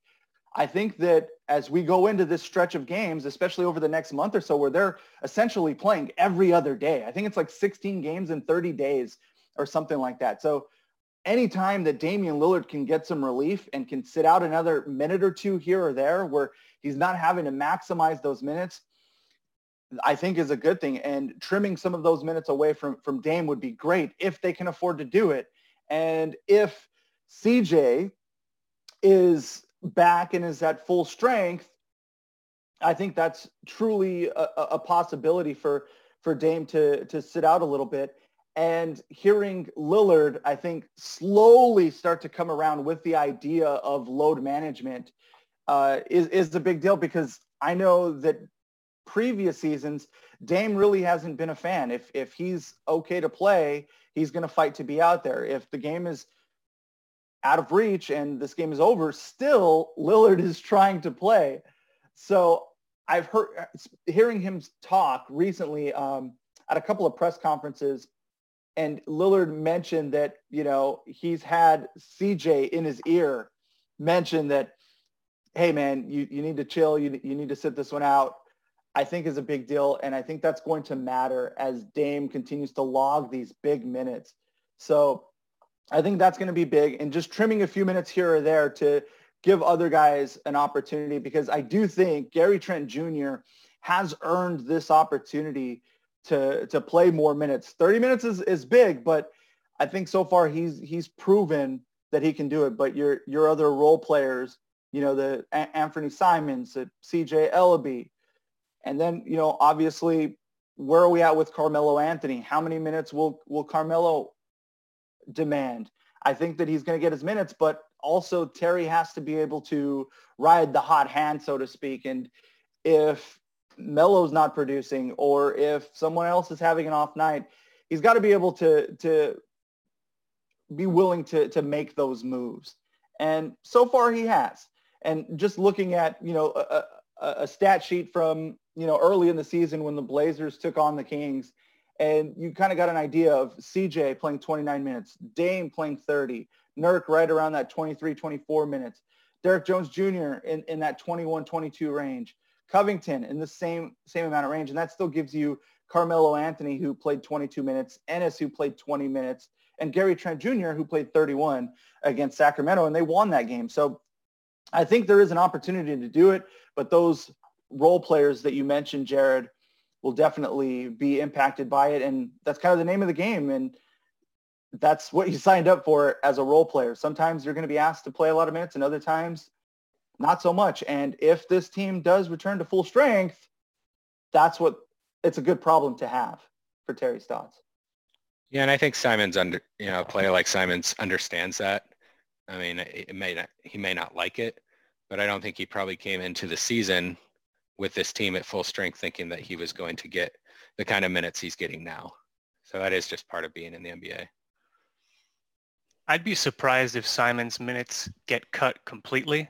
I think that as we go into this stretch of games, especially over the next month or so, where they're essentially playing every other day. I think it's like sixteen games in thirty days or something like that. So anytime that Damian Lillard can get some relief and can sit out another minute or two here or there where he's not having to maximize those minutes, I think is a good thing. And trimming some of those minutes away from, from Dame would be great if they can afford to do it. And if C J is back and is at full strength, I think that's truly a, a possibility for, for Dame to, to sit out a little bit. And hearing Lillard, I think, slowly start to come around with the idea of load management uh, is, is a big deal, because I know that previous seasons, Dame really hasn't been a fan. If if he's okay to play, he's going to fight to be out there. If the game is out of reach and this game is over, still Lillard is trying to play. So I've heard hearing him talk recently um, at a couple of press conferences. And Lillard mentioned that, you know, he's had C J in his ear mention that, hey, man, you, you need to chill. You, you need to sit this one out, I think is a big deal. And I think that's going to matter as Dame continues to log these big minutes. So I think that's going to be big. And just trimming a few minutes here or there to give other guys an opportunity, because I do think Gary Trent Junior has earned this opportunity to to play more minutes. thirty minutes is, is big, but I think so far he's he's proven that he can do it. But your your other role players, you know, the a- Anfernee Simons, the C J Ellaby, and then, you know, obviously, where are we at with Carmelo Anthony? How many minutes will, will Carmelo demand? I think that he's going to get his minutes, but also Terry has to be able to ride the hot hand, so to speak. And if Melo's not producing, or if someone else is having an off night, he's got to be able to to be willing to to make those moves. And so far he has. And just looking at, you know, a, a, a stat sheet from, you know, early in the season when the Blazers took on the Kings, and you kind of got an idea of C J playing twenty-nine minutes, Dame playing thirty, Nurk right around that twenty-three, twenty-four minutes, Derek Jones Junior in, in that twenty-one, twenty-two range, Covington in the same same amount of range. And that still gives you Carmelo Anthony, who played twenty-two minutes, Enes, who played twenty minutes, and Gary Trent Junior, who played thirty-one against Sacramento, and they won that game. So I think there is an opportunity to do it, but those role players that you mentioned, Jared, will definitely be impacted by it, and that's kind of the name of the game, and that's what you signed up for as a role player. Sometimes you're going to be asked to play a lot of minutes, and other times not so much. And if this team does return to full strength, that's what it's a good problem to have for Terry Stotts. Yeah, and I think Simons under you know a player like Simons understands that. I mean, it may not, he may not like it, but I don't think he probably came into the season with this team at full strength thinking that he was going to get the kind of minutes he's getting now. So that is just part of being in the N B A. I'd be surprised if Simon's minutes get cut completely.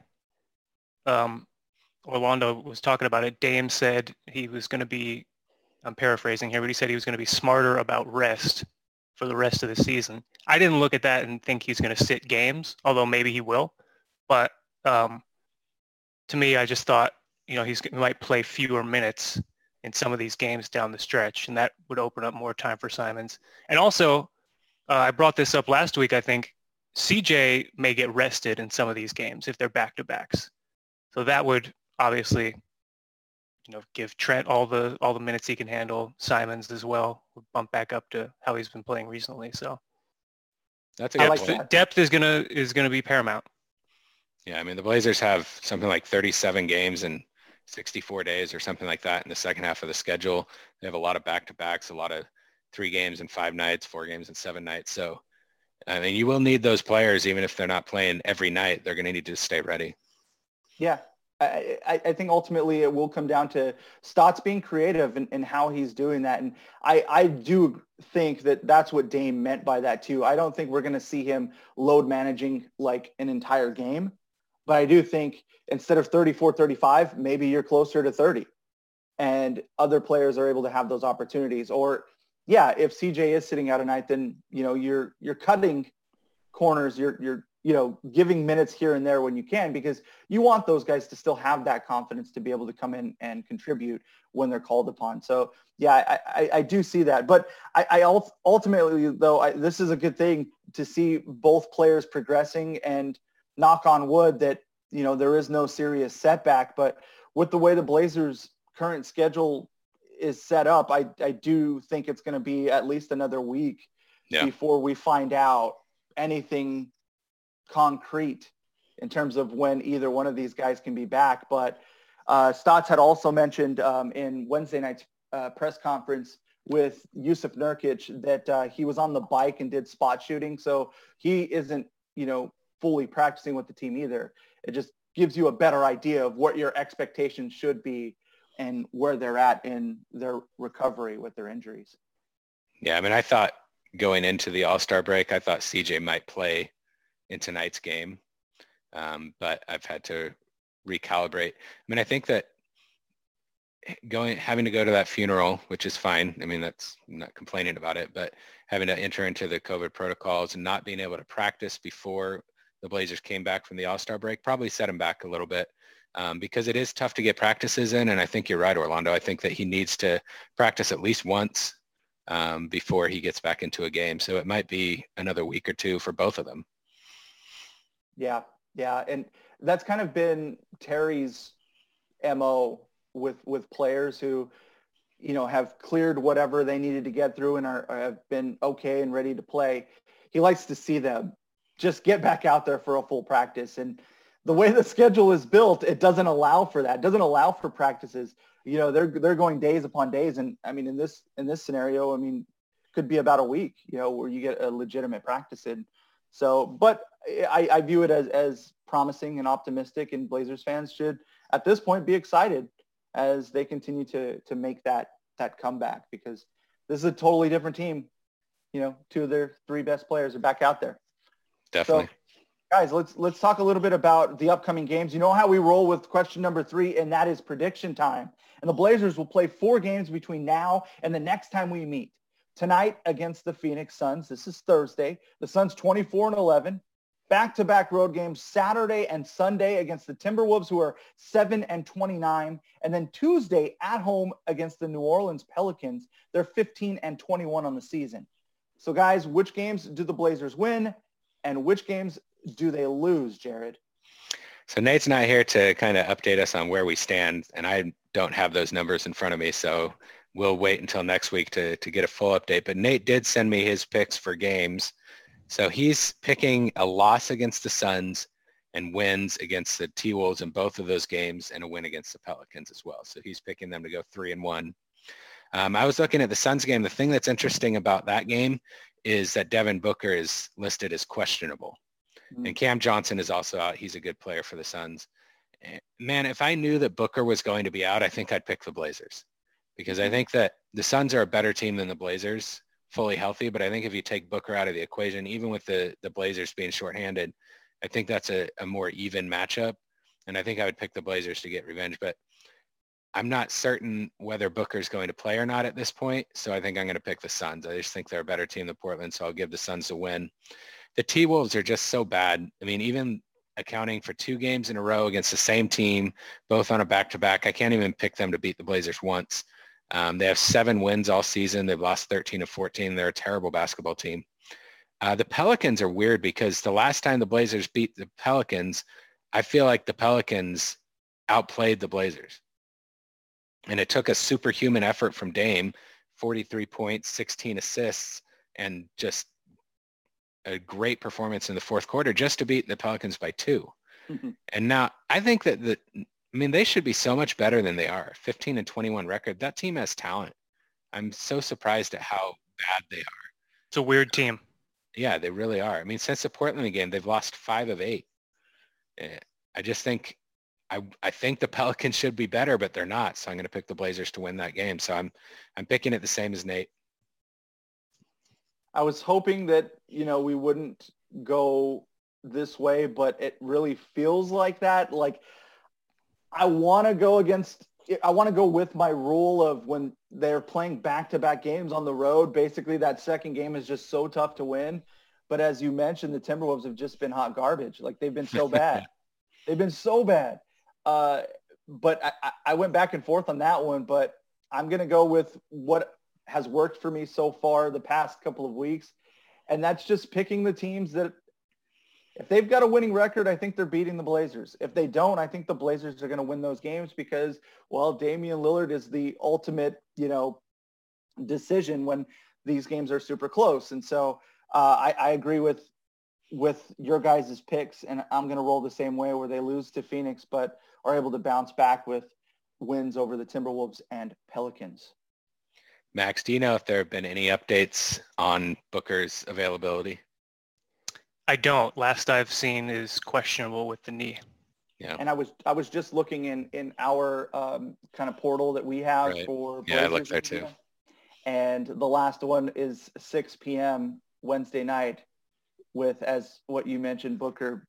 Um, Orlando was talking about it. Dame said he was going to be, I'm paraphrasing here, but he said he was going to be smarter about rest for the rest of the season. I didn't look at that and think he's going to sit games, although maybe he will. But um, to me, I just thought, you know, he's, he might play fewer minutes in some of these games down the stretch, and that would open up more time for Simons. And also, uh, I brought this up last week, I think, C J may get rested in some of these games if they're back-to-backs. So that would obviously, you know, give Trent all the all the minutes he can handle. Simons as well would bump back up to how he's been playing recently. So that's a good like point. That. Depth is gonna is gonna be paramount. Yeah, I mean, the Blazers have something like thirty-seven games and sixty-four days or something like that in the second half of the schedule. They have a lot of back-to-backs, a lot of three games and five nights, four games and seven nights. So, I mean, you will need those players, even if they're not playing every night. They're going to need to stay ready. Yeah, I, I think ultimately it will come down to Stotts being creative and how he's doing that. And I, I do think that that's what Dame meant by that, too. I don't think we're going to see him load managing like an entire game. But I do think instead of thirty-four, thirty-five, maybe you're closer to thirty and other players are able to have those opportunities. Or, yeah, if C J is sitting out a night, then, you know, you're you're cutting corners. You're, you're you know, giving minutes here and there when you can, because you want those guys to still have that confidence to be able to come in and contribute when they're called upon. So, yeah, I, I, I do see that. But I, I ultimately, though, I, this is a good thing to see both players progressing and knock on wood that, you know, there is no serious setback. But with the way the Blazers' current schedule is set up, I, I do think it's going to be at least another week yeah. before we find out anything concrete in terms of when either one of these guys can be back. But uh, Stotts had also mentioned um, in Wednesday night's uh, press conference with Yusuf Nurkic that uh, he was on the bike and did spot shooting. So he isn't, you know, fully practicing with the team either. It just gives you a better idea of what your expectations should be and where they're at in their recovery with their injuries. Yeah, I mean, I thought going into the All-Star break, I thought C J might play in tonight's game, um, but I've had to recalibrate. I mean, I think that going having to go to that funeral, which is fine. I mean, that's I'm not complaining about it, but having to enter into the COVID protocols and not being able to practice before the Blazers came back from the All-Star break probably set him back a little bit um, because it is tough to get practices in. And I think you're right, Orlando. I think that he needs to practice at least once um, before he gets back into a game. So it might be another week or two for both of them. Yeah. Yeah. And that's kind of been Terry's M O with, with players who, you know, have cleared whatever they needed to get through and are, have been okay and ready to play. He likes to see them just get back out there for a full practice. And the way the schedule is built, it doesn't allow for that. It doesn't allow for practices. You know, they're they're going days upon days. And I mean, in this in this scenario, I mean, could be about a week, you know, where you get a legitimate practice in. So, but I, I view it as, as promising and optimistic, and Blazers fans should at this point be excited as they continue to to make that that comeback, because this is a totally different team. You know, two of their three best players are back out there. Definitely. So, guys, let's let's talk a little bit about the upcoming games. You know how we roll with question number three, and that is prediction time. And the Blazers will play four games between now and the next time we meet. Tonight against the Phoenix Suns. This is Thursday. The Suns twenty-four and eleven. Back-to-back road games Saturday and Sunday against the Timberwolves, who are seven and twenty-nine. And then Tuesday at home against the New Orleans Pelicans. They're fifteen and twenty-one on the season. So, guys, which games do the Blazers win? And which games do they lose, Jared? So Nate's not here to kind of update us on where we stand, and I don't have those numbers in front of me, so we'll wait until next week to, to get a full update. But Nate did send me his picks for games. So he's picking a loss against the Suns and wins against the T-Wolves in both of those games and a win against the Pelicans as well. So he's picking them to go three and one. Um, I was looking at the Suns game. The thing that's interesting about that game is that Devin Booker is listed as questionable. Mm-hmm. And Cam Johnson is also out. He's a good player for the Suns. Man, if I knew that Booker was going to be out, I think I'd pick the Blazers, because I think that the Suns are a better team than the Blazers, fully healthy. But I think if you take Booker out of the equation, even with the, the Blazers being shorthanded, I think that's a, a more even matchup. And I think I would pick the Blazers to get revenge. But I'm not certain whether Booker's going to play or not at this point. So I think I'm going to pick the Suns. I just think they're a better team than Portland. So I'll give the Suns a win. The T-Wolves are just so bad. I mean, even accounting for two games in a row against the same team, both on a back-to-back, I can't even pick them to beat the Blazers once. Um, they have seven wins all season. They've lost thirteen of fourteen. They're a terrible basketball team. Uh, the Pelicans are weird, because the last time the Blazers beat the Pelicans, I feel like the Pelicans outplayed the Blazers. And it took a superhuman effort from Dame, forty-three points, sixteen assists, and just a great performance in the fourth quarter just to beat the Pelicans by two. Mm-hmm. And now I think that the, I mean, they should be so much better than they are. fifteen and twenty-one record. That team has talent. I'm so surprised at how bad they are. It's a weird team. Yeah, they really are. I mean, since the Portland game, they've lost five of eight. I just think, I, I think the Pelicans should be better, but they're not. So I'm going to pick the Blazers to win that game. So I'm, I'm picking it the same as Nate. I was hoping that, you know, we wouldn't go this way, but it really feels like that. Like, I want to go against, I want to go with my rule of when they're playing back-to-back games on the road, basically that second game is just so tough to win. But as you mentioned, the Timberwolves have just been hot garbage. Like, they've been so bad. They've been so bad. Uh, but I, I went back and forth on that one, but I'm going to go with what has worked for me so far the past couple of weeks. And that's just picking the teams that, if they've got a winning record, I think they're beating the Blazers. If they don't, I think the Blazers are going to win those games because, well, Damian Lillard is the ultimate, you know, decision when these games are super close. And so uh, I, I agree with with your guys' picks, and I'm going to roll the same way where they lose to Phoenix but are able to bounce back with wins over the Timberwolves and Pelicans. Max, do you know if there have been any updates on Booker's availability? I don't. Last I've seen is questionable with the knee. Yeah. And I was I was just looking in in our um, kind of portal that we have right. for Blazers. Yeah, I looked there too. And the last one is six p.m. Wednesday night, with, as what you mentioned, Booker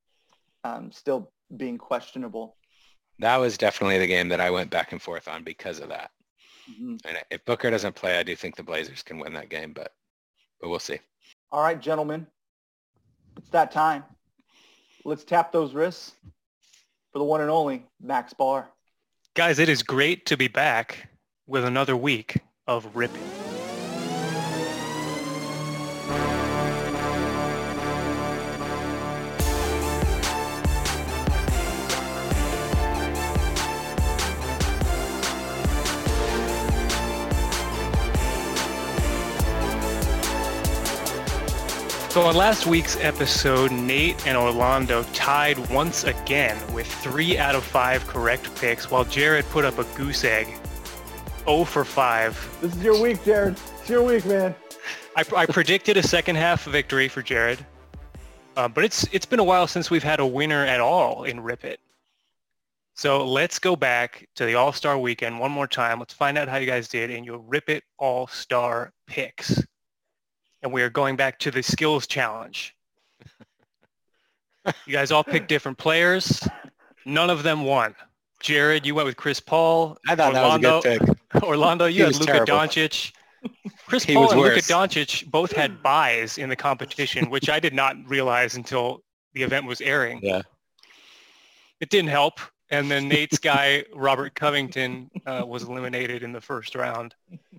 um, still being questionable. That was definitely the game that I went back and forth on because of that. Mm-hmm. And if Booker doesn't play, I do think the Blazers can win that game, but but we'll see. All right, gentlemen. It's that time. Let's tap those wrists for the one and only Max Barr. Guys, it is great to be back with another week of ripping. So on last week's episode, Nate and Orlando tied once again with three out of five correct picks, while Jared put up a goose egg, oh for five. This is your week, Jared. It's your week, man. I, I predicted a second half victory for Jared, uh, but it's it's been a while since we've had a winner at all in Rip It. So let's go back to the All-Star Weekend one more time. Let's find out how you guys did in your Rip It All-Star picks. And we are going back to the skills challenge. You guys all picked different players. None of them won. Jared, you went with Chris Paul. I thought Orlando, that was a good pick. Orlando, you had Luka terrible. Doncic. Chris he Paul and worse. Luka Doncic both had buys in the competition, which I did not realize until the event was airing. Yeah. It didn't help. And then Nate's guy, Robert Covington, uh, was eliminated in the first round.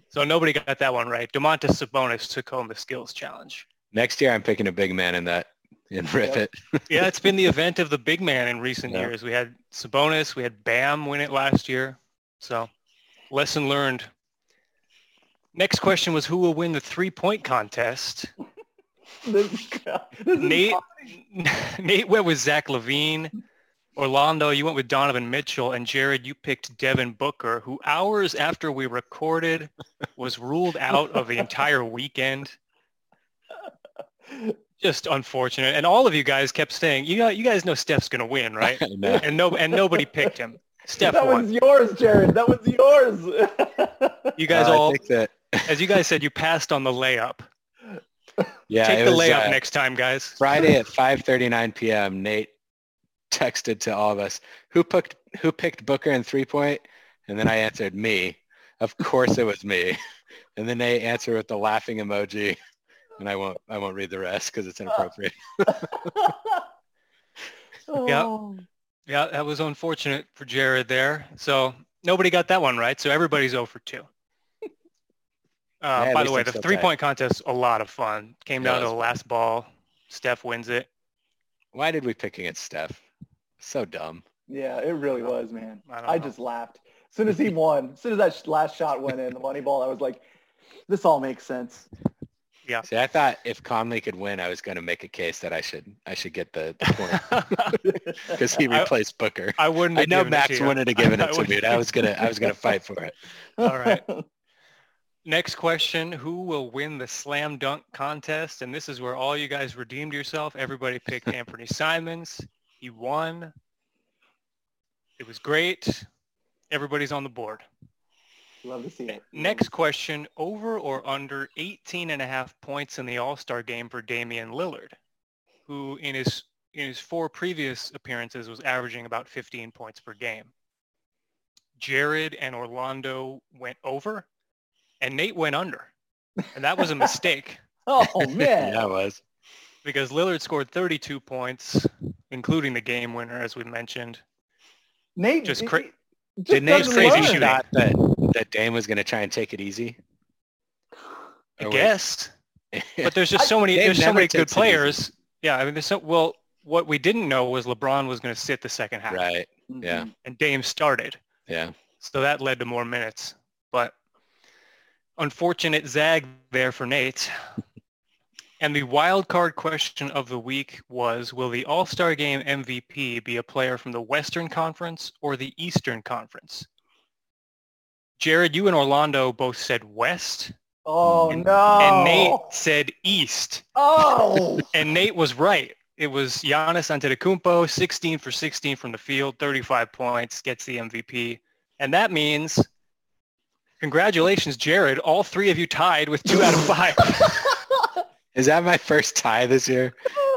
So nobody got that one right. Domantas Sabonis took home the skills challenge. Next year, I'm picking a big man in that, in Rip It. Yeah, it's been the event of the big man in recent yeah. years. We had Sabonis. We had Bam win it last year. So lesson learned. Next question was, who will win the three-point contest? This, this Nate, Nate went with Zach LaVine. Orlando, you went with Donovan Mitchell, and Jared, you picked Devin Booker, who hours after we recorded was ruled out of the entire weekend. Just unfortunate. And all of you guys kept saying, you know, you guys know Steph's going to win, right? And no, and nobody picked him. Steph that won. That was yours, Jared. That was yours. You guys uh, all, I think that. As you guys said, you passed on the layup. Yeah, take the was, layup uh, next time, guys. Friday at five thirty-nine p.m., Nate texted to all of us, who picked who picked Booker in three-point? And then I answered, me. Of course it was me. And then Nate answered with the laughing emoji. And I won't I won't read the rest because it's inappropriate. Oh. Yeah. Yeah, that was unfortunate for Jared there. So nobody got that one right. So everybody's zero for two. Uh, yeah, by the way, the three-point contest, a lot of fun. Came yeah, down to the last fun. ball. Steph wins it. Why did we pick against Steph? So dumb. Yeah, it really was, man. I, I just laughed. As soon as he won, as soon as that last shot went in, the money ball, I was like, this all makes sense. Yeah. See, I thought if Conley could win, I was going to make a case that I should I should get the, the point because he replaced I, Booker. I wouldn't. I know Max wouldn't have given it to me. I was gonna I was gonna fight for it. All right. Next question, who will win the slam dunk contest? And this is where all you guys redeemed yourself. Everybody picked Anfernee Simons. He won. It was great. Everybody's on the board. Love to see it. Next question, over or under eighteen and a half points in the All-Star game for Damian Lillard, who in his in his four previous appearances was averaging about fifteen points per game. Jared and Orlando went over. And Nate went under, and that was a mistake. Oh, man. Yeah, it was. Because Lillard scored thirty-two points, including the game winner, as we mentioned. Nate just, cra- just did Nate's crazy shooting. That, that Dame was going to try and take it easy? I or guess. Was... But there's just so many, I, there's so many good players. Yeah, I mean, there's so, well, what we didn't know was LeBron was going to sit the second half. Right, mm-hmm. Yeah. And Dame started. Yeah. So that led to more minutes. But... unfortunate zag there for Nate. And the wild card question of the week was, will the All-Star Game M V P be a player from the Western Conference or the Eastern Conference? Jared, you and Orlando both said West. Oh, and, no. And Nate said East. Oh. And Nate was right. It was Giannis Antetokounmpo, sixteen for sixteen from the field, thirty-five points, gets the M V P. And that means... congratulations, Jared. All three of you tied with two out of five. Is that my first tie this year?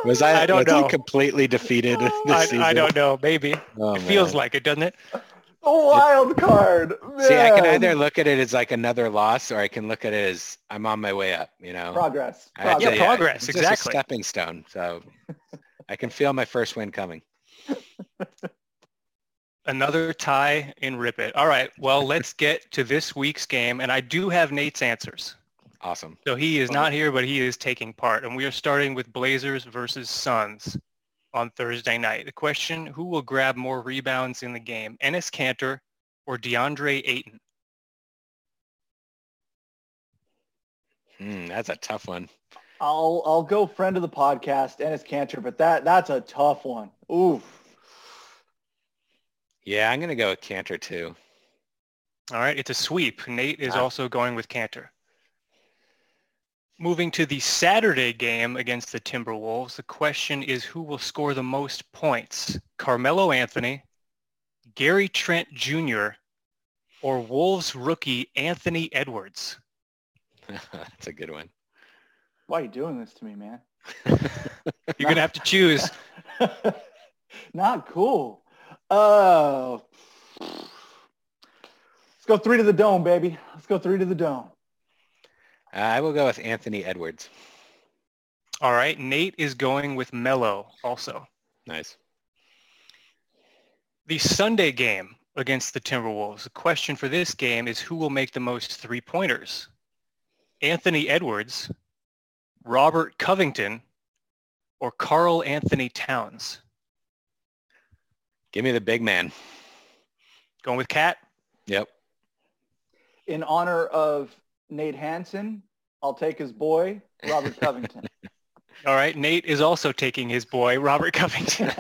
Was I, I don't was know. I completely defeated this I, season? I don't know. Maybe. Oh, it man. feels like it, doesn't it? A wild card. Man. See, I can either look at it as like another loss or I can look at it as I'm on my way up, you know? Progress. progress. To, yeah, yeah, progress. It's exactly. Just a stepping stone. So I can feel my first win coming. Another tie in Rip It. All right. Well, let's get to this week's game. And I do have Nate's answers. Awesome. So he is not here, but he is taking part. And we are starting with Blazers versus Suns on Thursday night. The question, who will grab more rebounds in the game, Enes Kanter or DeAndre Ayton? Hmm, that's a tough one. I'll I'll go friend of the podcast, Enes Kanter, but that that's a tough one. Oof. Yeah, I'm going to go with Kanter, too. All right, it's a sweep. Nate is ah. also going with Kanter. Moving to the Saturday game against the Timberwolves, the question is who will score the most points, Carmelo Anthony, Gary Trent Junior, or Wolves rookie Anthony Edwards? That's a good one. Why are you doing this to me, man? You're going to have to choose. Not cool. Oh, let's go three to the dome, baby. Let's go three to the dome. Uh, I will go with Anthony Edwards. All right. Nate is going with Melo also. Nice. The Sunday game against the Timberwolves. The question for this game is who will make the most three-pointers? Anthony Edwards, Robert Covington, or Karl Anthony Towns? Give me the big man. Going with Cat? Yep. In honor of Nate Hansen, I'll take his boy, Robert Covington. All right. Nate is also taking his boy, Robert Covington.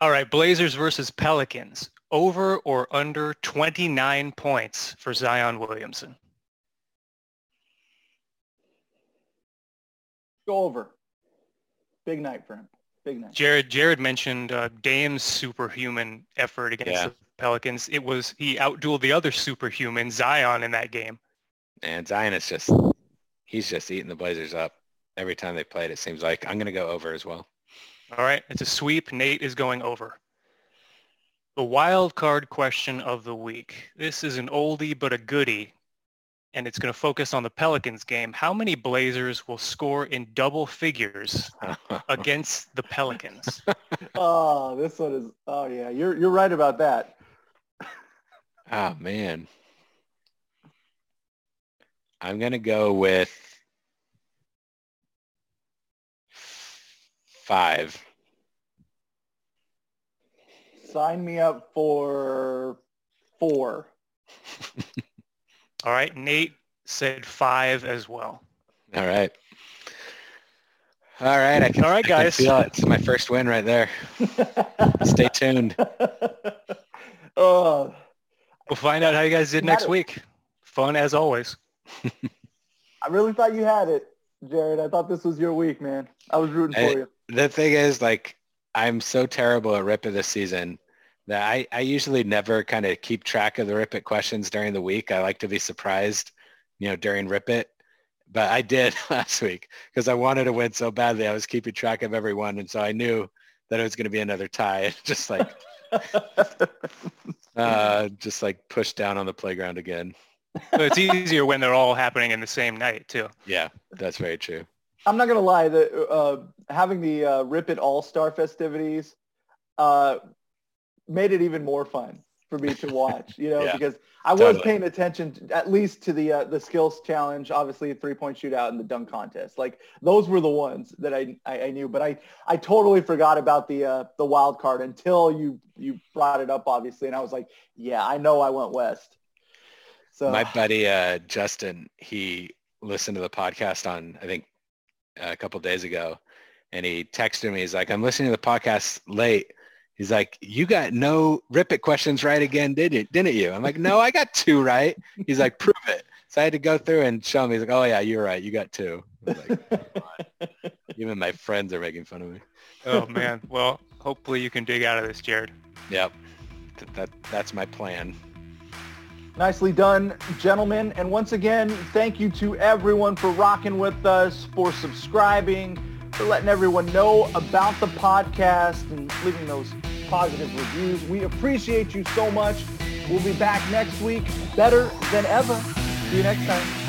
All right, Blazers versus Pelicans. Over or under twenty-nine points for Zion Williamson? Go over. Big night for him. Big night. Jared Jared mentioned uh, Dame's superhuman effort against yeah. the Pelicans. It was he outdueled the other superhuman, Zion, in that game. And Zion is just he's just eating the Blazers up every time they played. It seems like I'm going to go over as well. All right, it's a sweep. Nate is going over. The wild card question of the week. This is an oldie but a goodie, and it's going to focus on the Pelicans game. How many Blazers will score in double figures against the Pelicans? Oh, this one is, oh yeah, you're you're right about that. Oh, man. I'm going to go with five. Sign me up for four. All right, Nate said five as well. All right. All right, I can, All right, guys. I can feel it. It's my first win right there. Stay tuned. Oh, we'll find out how you guys did next week. Fun as always. I really thought you had it, Jared. I thought this was your week, man. I was rooting I, for you. The thing is, like, I'm so terrible at R I P of this season. That I, I usually never kind of keep track of the Rip It questions during the week. I like to be surprised, you know, during Rip It. But I did last week because I wanted to win so badly. I was keeping track of everyone. And so I knew that it was going to be another tie. Just like, uh, just like push down on the playground again. It's easier when they're all happening in the same night too. Yeah, that's very true. I'm not going to lie. The, uh, having the uh, Rip It All-Star festivities, uh, made it even more fun for me to watch, you know, yeah, because I was totally paying attention to, at least to the uh, the skills challenge, obviously three-point shootout and the dunk contest. Like those were the ones that I, I, I knew, but I, I totally forgot about the uh, the wild card until you, you brought it up, obviously. And I was like, yeah, I know I went west. So my buddy uh, Justin, he listened to the podcast on, I think, a couple of days ago, and he texted me. He's like, I'm listening to the podcast late. He's like, you got no Rip It questions right again, did you? Didn't you? I'm like, no, I got two right. He's like, prove it. So I had to go through and show him. He's like, oh, yeah, you're right. You got two. I was like, oh, even my friends are making fun of me. Oh, man. Well, hopefully you can dig out of this, Jared. Yep. That, that's my plan. Nicely done, gentlemen. And once again, thank you to everyone for rocking with us, for subscribing, for letting everyone know about the podcast and leaving those positive reviews. We appreciate you so much. We'll be back next week better than ever. See you next time.